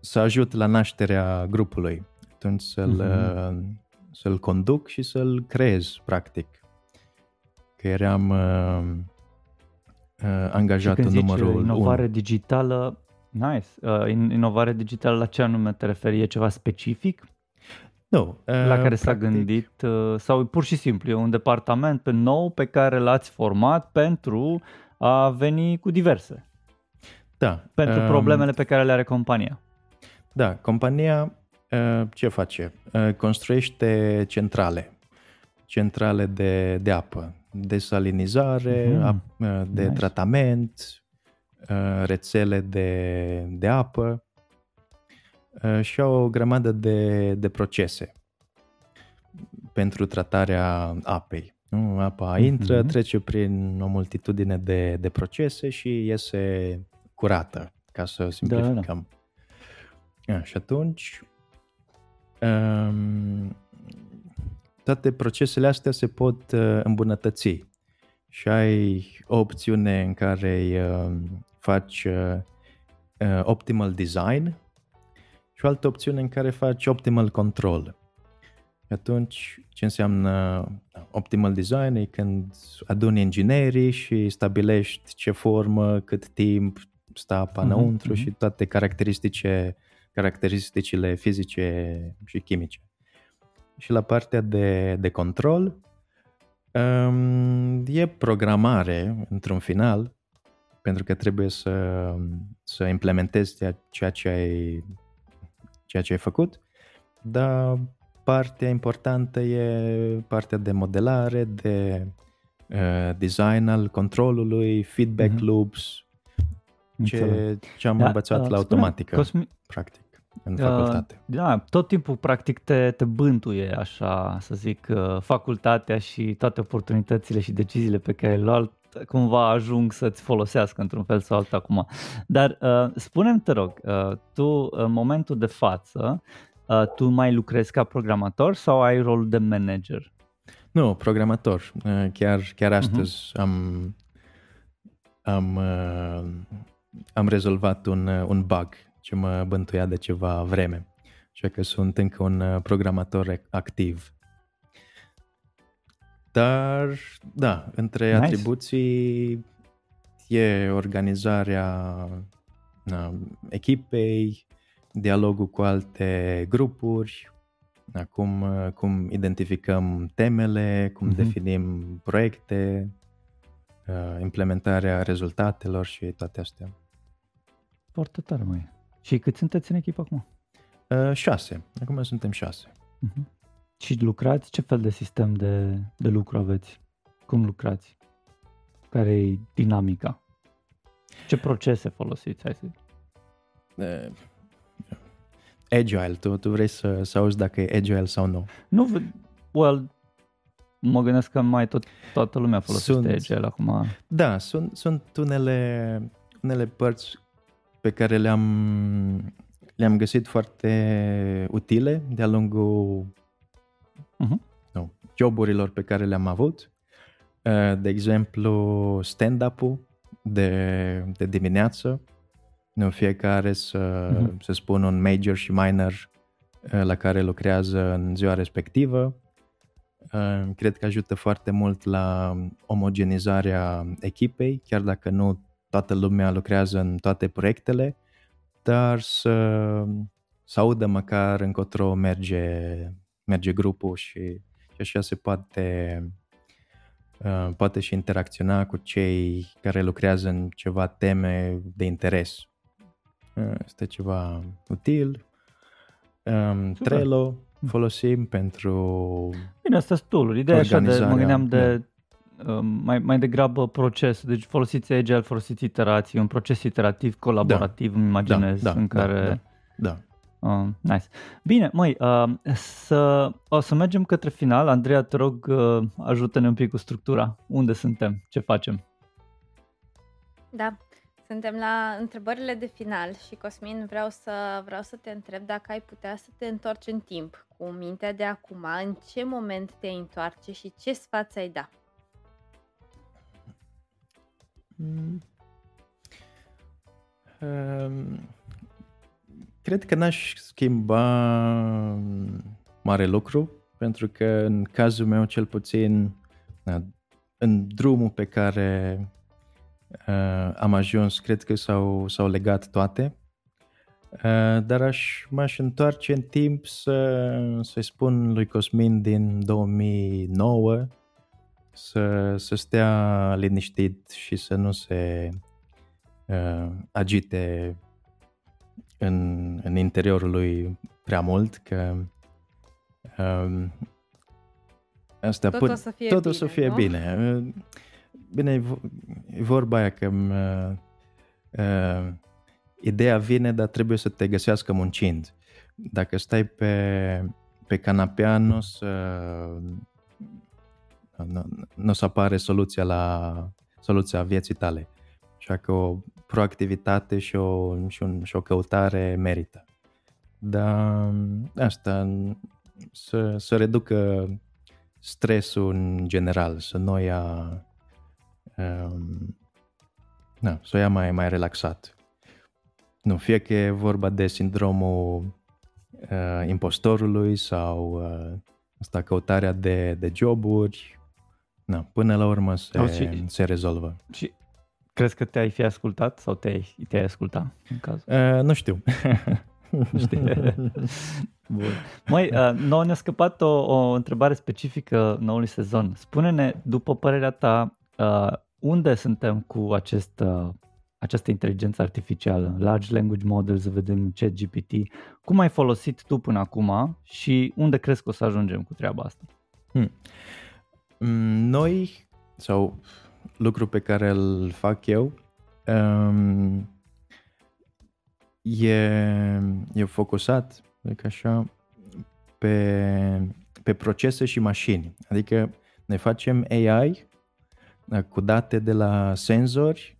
să ajut la nașterea grupului, atunci să-l, uh-huh. uh, să-l conduc și să-l creez practic. Că eram uh, uh, angajatul numărul unu. Și când zici inovare digitală, nice, uh, inovare digitală la ce anume te referi? E ceva specific? Nu. No, uh, la care practic. s-a gândit uh, sau pur și simplu e un departament pe nou pe care l-ați format pentru a veni cu diverse. Da. Pentru uh, problemele pe care le are compania. Da, compania uh, ce face? Uh, construiește centrale. Centrale de, de apă, desalinizare, mm-hmm. ap, de nice. tratament, rețele de, de apă și o grămadă de, de procese pentru tratarea apei. Apa intră, mm-hmm. trece prin o multitudine de, de procese și iese curată, ca să simplificăm. Da, da. A, și atunci um, toate procesele astea se pot uh, îmbunătăți și ai o opțiune în care uh, faci uh, uh, optimal design și o altă opțiune în care faci optimal control. Atunci, ce înseamnă optimal design e când aduni inginerii și stabilești ce formă, cât timp stă apa uh-huh, înăuntru uh-huh. și toate caracteristice, caracteristicile fizice și chimice. Și la partea de, de control um, e programare într-un final, pentru că trebuie să, să implementezi ceea ce ai, ceea ce ai făcut, dar partea importantă e partea de modelare, de uh, design al controlului, feedback mm-hmm. loops, ce, ce am da, învățat uh, la automatică, Cosmin... practic, în uh, facultate. Da, tot timpul, practic, te, te bântuie, așa să zic, uh, facultatea și toate oportunitățile și deciziile pe care le luat cumva ajung să-ți folosească într-un fel sau altul acum. Dar uh, spune-mi, te rog, uh, tu, în momentul de față, Uh, tu mai lucrezi ca programator sau ai rolul de manager? Nu, programator. Uh, chiar, chiar astăzi uh-huh. am, am, uh, am rezolvat un, un bug ce mă bântuia de ceva vreme. Așa că sunt încă un programator activ. Dar, da, între nice. atribuții e organizarea uh, echipei, dialogul cu alte grupuri, cum, cum identificăm temele, cum mm-hmm. definim proiecte, implementarea rezultatelor și toate astea. Foarte tare, măi. Și cât sunteți în echipă acum? Uh, șase. Acum suntem șase. Mm-hmm. Și lucrați? Ce fel de sistem de, de lucru aveți? Cum lucrați? Care e dinamica? Ce procese folosiți? Hai să zic. Uh. Agile, tu, tu vrei să, să auzi dacă e agile sau nu? Nu, well, mă gândesc că mai tot, toată lumea folosește sunt, agile acum. Da, sunt, sunt unele, unele părți pe care le-am, le-am găsit foarte utile de-a lungul uh-huh. nu, joburilor pe care le-am avut. De exemplu, stand-up-ul de, de dimineață. Nu, fiecare să, uh-huh. să spun un major și minor la care lucrează în ziua respectivă. Cred că ajută foarte mult la omogenizarea echipei, chiar dacă nu toată lumea lucrează în toate proiectele, dar să, să audă măcar încotro merge, merge grupul și, și așa se poate, poate și interacționa cu cei care lucrează în ceva teme de interes. Este ceva util. Um, Trello folosim pentru... Bine, astea sunt tool-uri. Ideea așa de, mă gândeam de da. uh, mai, mai degrabă proces. Deci folosiți agile, folosiți iterații, un proces iterativ, colaborativ, da. Îmi imaginez, da, da, în care... Da, da. Uh, nice. Bine, măi, uh, să, o să mergem către final. Andreea, te rog, uh, ajută-ne un pic cu structura. Unde suntem? Ce facem? Da. Suntem la întrebările de final și, Cosmin, vreau să, vreau să te întreb dacă ai putea să te întorci în timp cu mintea de acum, în ce moment te întoarce și ce sfat ți-ai da? Mm. Um, cred că n-aș schimba mare lucru, pentru că în cazul meu, cel puțin, în drumul pe care... Uh, am ajuns, cred că s-au, s-au legat toate, uh, dar aș, m-aș întoarce în timp să, să-i spun lui Cosmin din două mii nouă să, să stea liniștit și să nu se uh, agite în, în interiorul lui prea mult, că uh, asta tot, put, o, să fie tot bine, o să fie nu? bine. Uh, Bine, e vorba aia că uh, ideea vine, dar trebuie să te găsească muncind. Dacă stai pe, pe canapea, nu o să, nu o să apare soluția, la, soluția vieții tale. Așa că o proactivitate și o, și un, și o căutare merită. Dar asta, să, să reducă stresul în general, să nu ia, um, na, să o ia mai, mai relaxat. Nu, fie că e vorba de sindromul uh, impostorului sau uh, asta, căutarea de, de joburi, na, până la urmă se, oh, și, se rezolvă. Și crezi că te-ai fi ascultat sau te-ai, te-ai asculta în cazul? Uh, nu știu. Nu știu. Bun. Măi, nouă ne-a scăpat o, o întrebare specifică noului sezon. Spune-ne, după părerea ta, unde suntem cu acest, această inteligență artificială, large language models, vedem ChatGPT, cum ai folosit tu până acum și unde crezi că o să ajungem cu treaba asta? Hmm. Noi, sau lucru pe care îl fac eu, um, e, e focusat, adică așa, pe, pe procese și mașini. Adică ne facem A I cu date de la senzori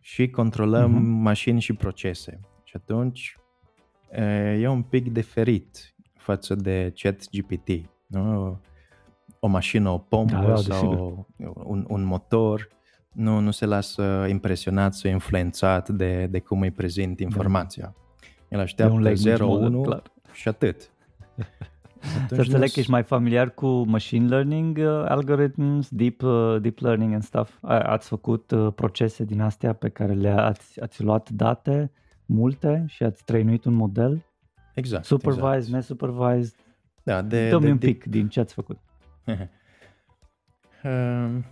și controlăm uh-huh. mașini și procese. Și atunci e un pic diferit față de ChatGPT. Nu? O mașină, o pompă da, sau un, un motor nu, nu se lasă impresionat sau influențat de, de cum îi prezint informația. El așteaptă zero unu și atât. Să înțeleg că ești mai familiar cu machine learning uh, algorithms, deep, uh, deep learning and stuff. A, ați făcut uh, procese din astea pe care le-ați ați luat date multe și ați trăinuit un model? Exact. Supervised, exact. Nesupervised. Da, de, Dă-mi de un pic deep... din ce ați făcut. um...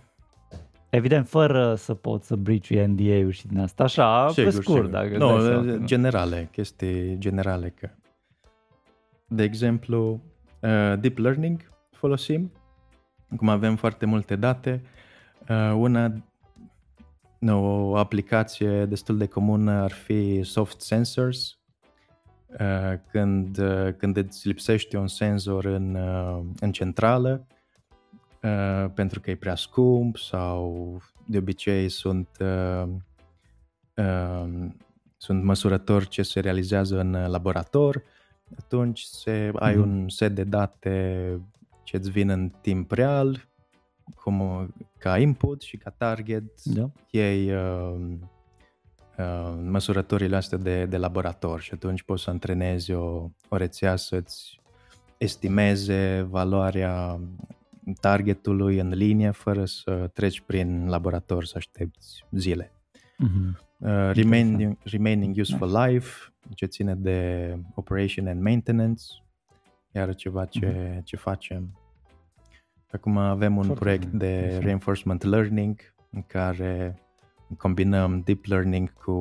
Evident, fără să pot să breach N D A-ul și din asta, așa, sigur, pe scurt. Dacă no, seama, generale, nu. chestii generale. Că, de exemplu, uh, deep learning folosim, cum avem foarte multe date, uh, una, no, o aplicație destul de comună ar fi soft sensors, uh, când, uh, când îți lipsește un senzor în, uh, în centrală, Uh, pentru că e prea scump sau de obicei sunt, uh, uh, sunt măsurători ce se realizează în laborator, atunci se, ai mm-hmm. un set de date ce îți vin în timp real cum, ca input și ca target, da. Iei uh, uh, măsurătorile astea de, de laborator și atunci poți să antrenezi o, o rețea să-ți estimeze valoarea targetului în linie fără să treci prin laborator să aștepți zile. Mm-hmm. Uh, remaining, remaining useful life, ce ține de operation and maintenance, iar ceva ce, mm-hmm. ce facem. Acum avem un Foarte proiect de exact. reinforcement learning în care combinăm deep learning cu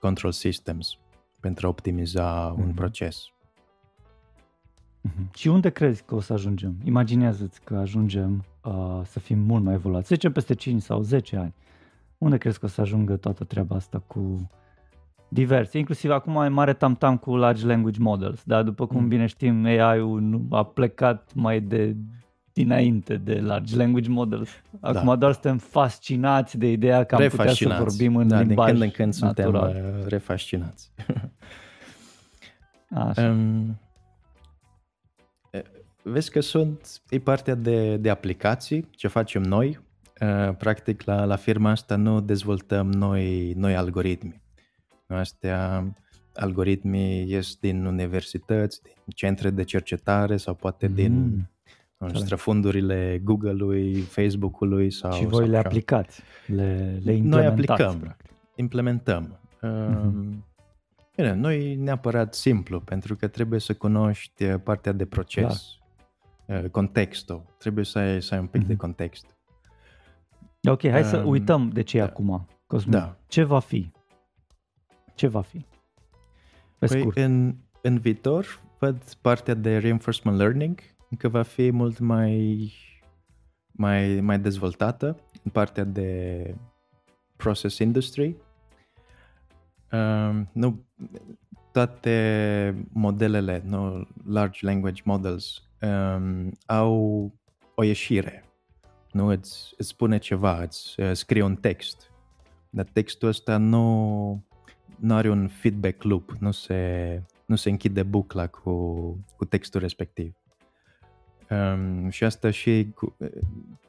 control systems pentru a optimiza mm-hmm. un proces. Și unde crezi că o să ajungem? Imaginează-ți că ajungem uh, să fim mult mai evoluați, să zicem peste cinci sau zece ani. Unde crezi că o să ajungă toată treaba asta cu diverse? Inclusiv acum e mare tam-tam cu large language models, dar după cum bine știm, A I-ul a plecat mai de dinainte de large language models. Acum da. doar suntem fascinați de ideea că am putea să vorbim în da, limbaj natural. Din când în când natural. Suntem refascinați. Așa. Um... Vezi că sunt, e partea de, de aplicații, ce facem noi. Practic la, la firma asta nu dezvoltăm noi, noi algoritmi. Astea, algoritmii ies din universități, din centre de cercetare sau poate mm. din străfundurile Google-ului, Facebook-ului. Sau, și voi sau le așa. aplicați, le, le implementați. Noi aplicăm, practic. implementăm. Mm-hmm. Bine, nu e neapărat simplu, pentru că trebuie să cunoști partea de proces, Clar. contextul, trebuie să ai, să ai un pic mm-hmm. de context. Ok, hai um, să uităm de ce e da. acum, Cosmin. Da. Ce va fi? Ce va fi? Pe păi scurt. În, în viitor, văd partea de reinforcement learning, că va fi mult mai, mai, mai dezvoltată în partea de process industry. Uh, nu, toate modelele, nu, large language models, um, au o ieșire. Nu, îți, îți spune ceva, îți uh, scrie un text. Dar textul ăsta nu, nu are un feedback loop, nu se nu se închide bucla cu, cu textul respectiv. Um, și asta și cu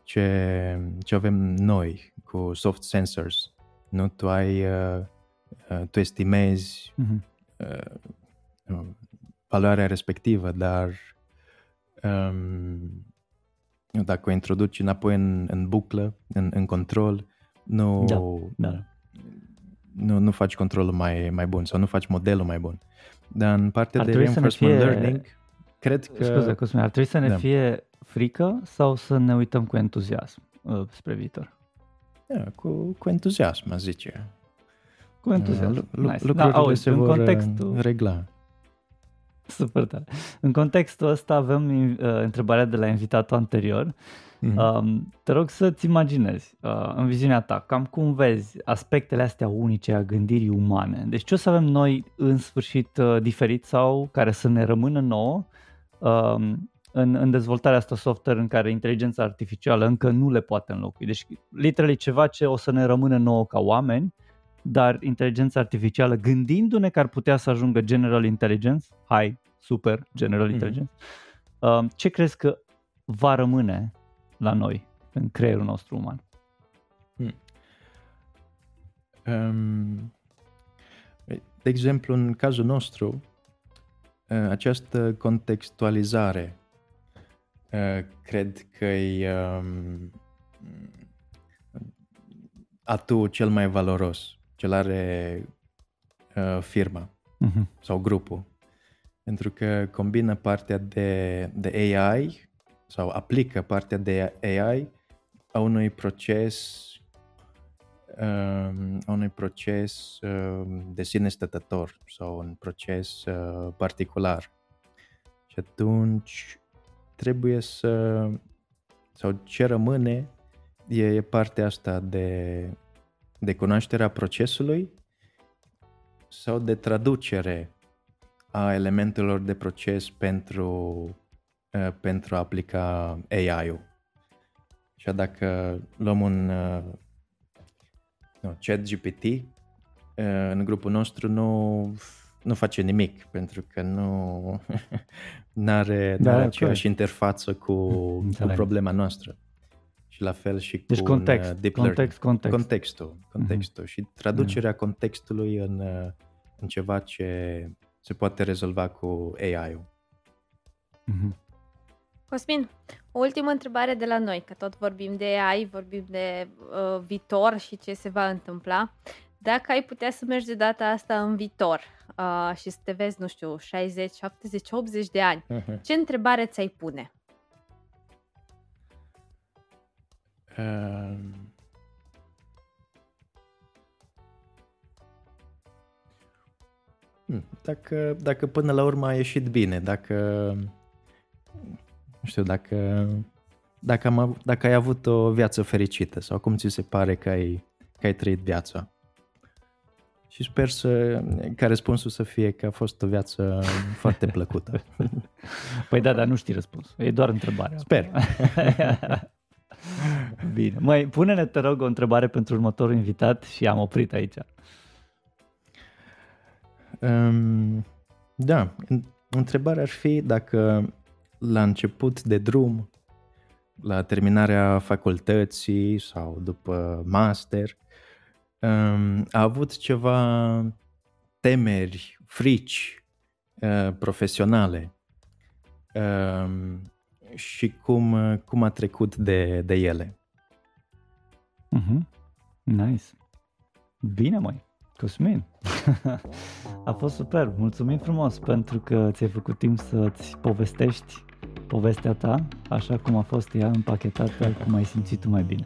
ce, ce avem noi cu soft sensors. Nu? Tu ai, uh, tu estimezi mm-hmm. uh, valoarea respectivă, dar um, dacă o introduci înapoi în, în buclă, în, în control, nu, da, da. nu, nu faci controlul mai, mai bun sau nu faci modelul mai bun. Dar în partea ar de reinforcement fie... learning, cred că... Scuze, Cosmin, ar trebui să ne da. fie frică sau să ne uităm cu entuziasm uh, spre viitor? Da, cu, cu entuziasm, a zice. Cu entuziasm, uh, nice. Lucrurile da, auzi, se în vor contextul... regla. Super tare. În contextul ăsta avem uh, întrebarea de la invitatul anterior. Mm-hmm. Uh, te rog să-ți imaginezi, uh, în viziunea ta, cam cum vezi aspectele astea unice a gândirii umane. Deci ce o să avem noi în sfârșit uh, diferit sau care să ne rămână nouă uh, în, în dezvoltarea asta software în care inteligența artificială încă nu le poate înlocui. Deci literally ceva ce o să ne rămână nouă ca oameni, dar inteligența artificială, gândindu-ne că ar putea să ajungă general intelligence, hai, super, general intelligence, mm-hmm. ce crezi că va rămâne la noi, în creierul nostru uman? Mm. Um, de exemplu, în cazul nostru, această contextualizare, cred că e um, atul cel mai valoros. Cel are uh, firma uh-huh. sau grupul. Pentru că combină partea de, de A I sau aplică partea de A I a unui proces um, a unui proces um, de sine stătător sau un proces uh, particular. Și atunci trebuie să sau ce rămâne e, e partea asta de de cunoașterea procesului sau de traducere a elementelor de proces pentru, pentru a aplica A I-ul. Și dacă luăm un no, ChatGPT, în grupul nostru nu, nu face nimic, pentru că nu n-are, da, n-are aceeași interfață cu, cu problema noastră. Și la fel și cu deci context, un deep context, context. Contextul, contextul. Uh-huh. Și traducerea uh-huh. contextului în, în ceva ce se poate rezolva cu A I-ul. Uh-huh. Cosmin, o ultimă întrebare de la noi, că tot vorbim de A I, vorbim de uh, viitor și ce se va întâmpla. Dacă ai putea să mergi de data asta în viitor uh, și să te vezi, nu știu, șaizeci, șaptezeci, optzeci de ani, uh-huh. ce întrebare ți-ai pune? Uh, dacă, dacă până la urmă a ieșit bine, dacă nu știu, dacă dacă, am, dacă ai avut o viață fericită sau cum ți se pare că ai, că ai trăit viața. Și sper să, ca răspunsul să fie că a fost o viață foarte plăcută. Păi da, dar nu știi răspunsul, e doar întrebarea. Sper. Bine, mai pune-ne, te rog, o întrebare pentru următorul invitat și am oprit aici. Um, da, întrebarea ar fi dacă la început de drum, la terminarea facultății sau după master, um, a avut ceva temeri, frici uh, profesionale. Um, și cum, cum a trecut de, de ele. Mm-hmm. Nice. Bine, măi, Cosmin. A fost super. Mulțumim frumos pentru că ți-ai făcut timp să-ți povestești povestea ta, așa cum a fost ea împachetată, cum ai simțit tu mai bine.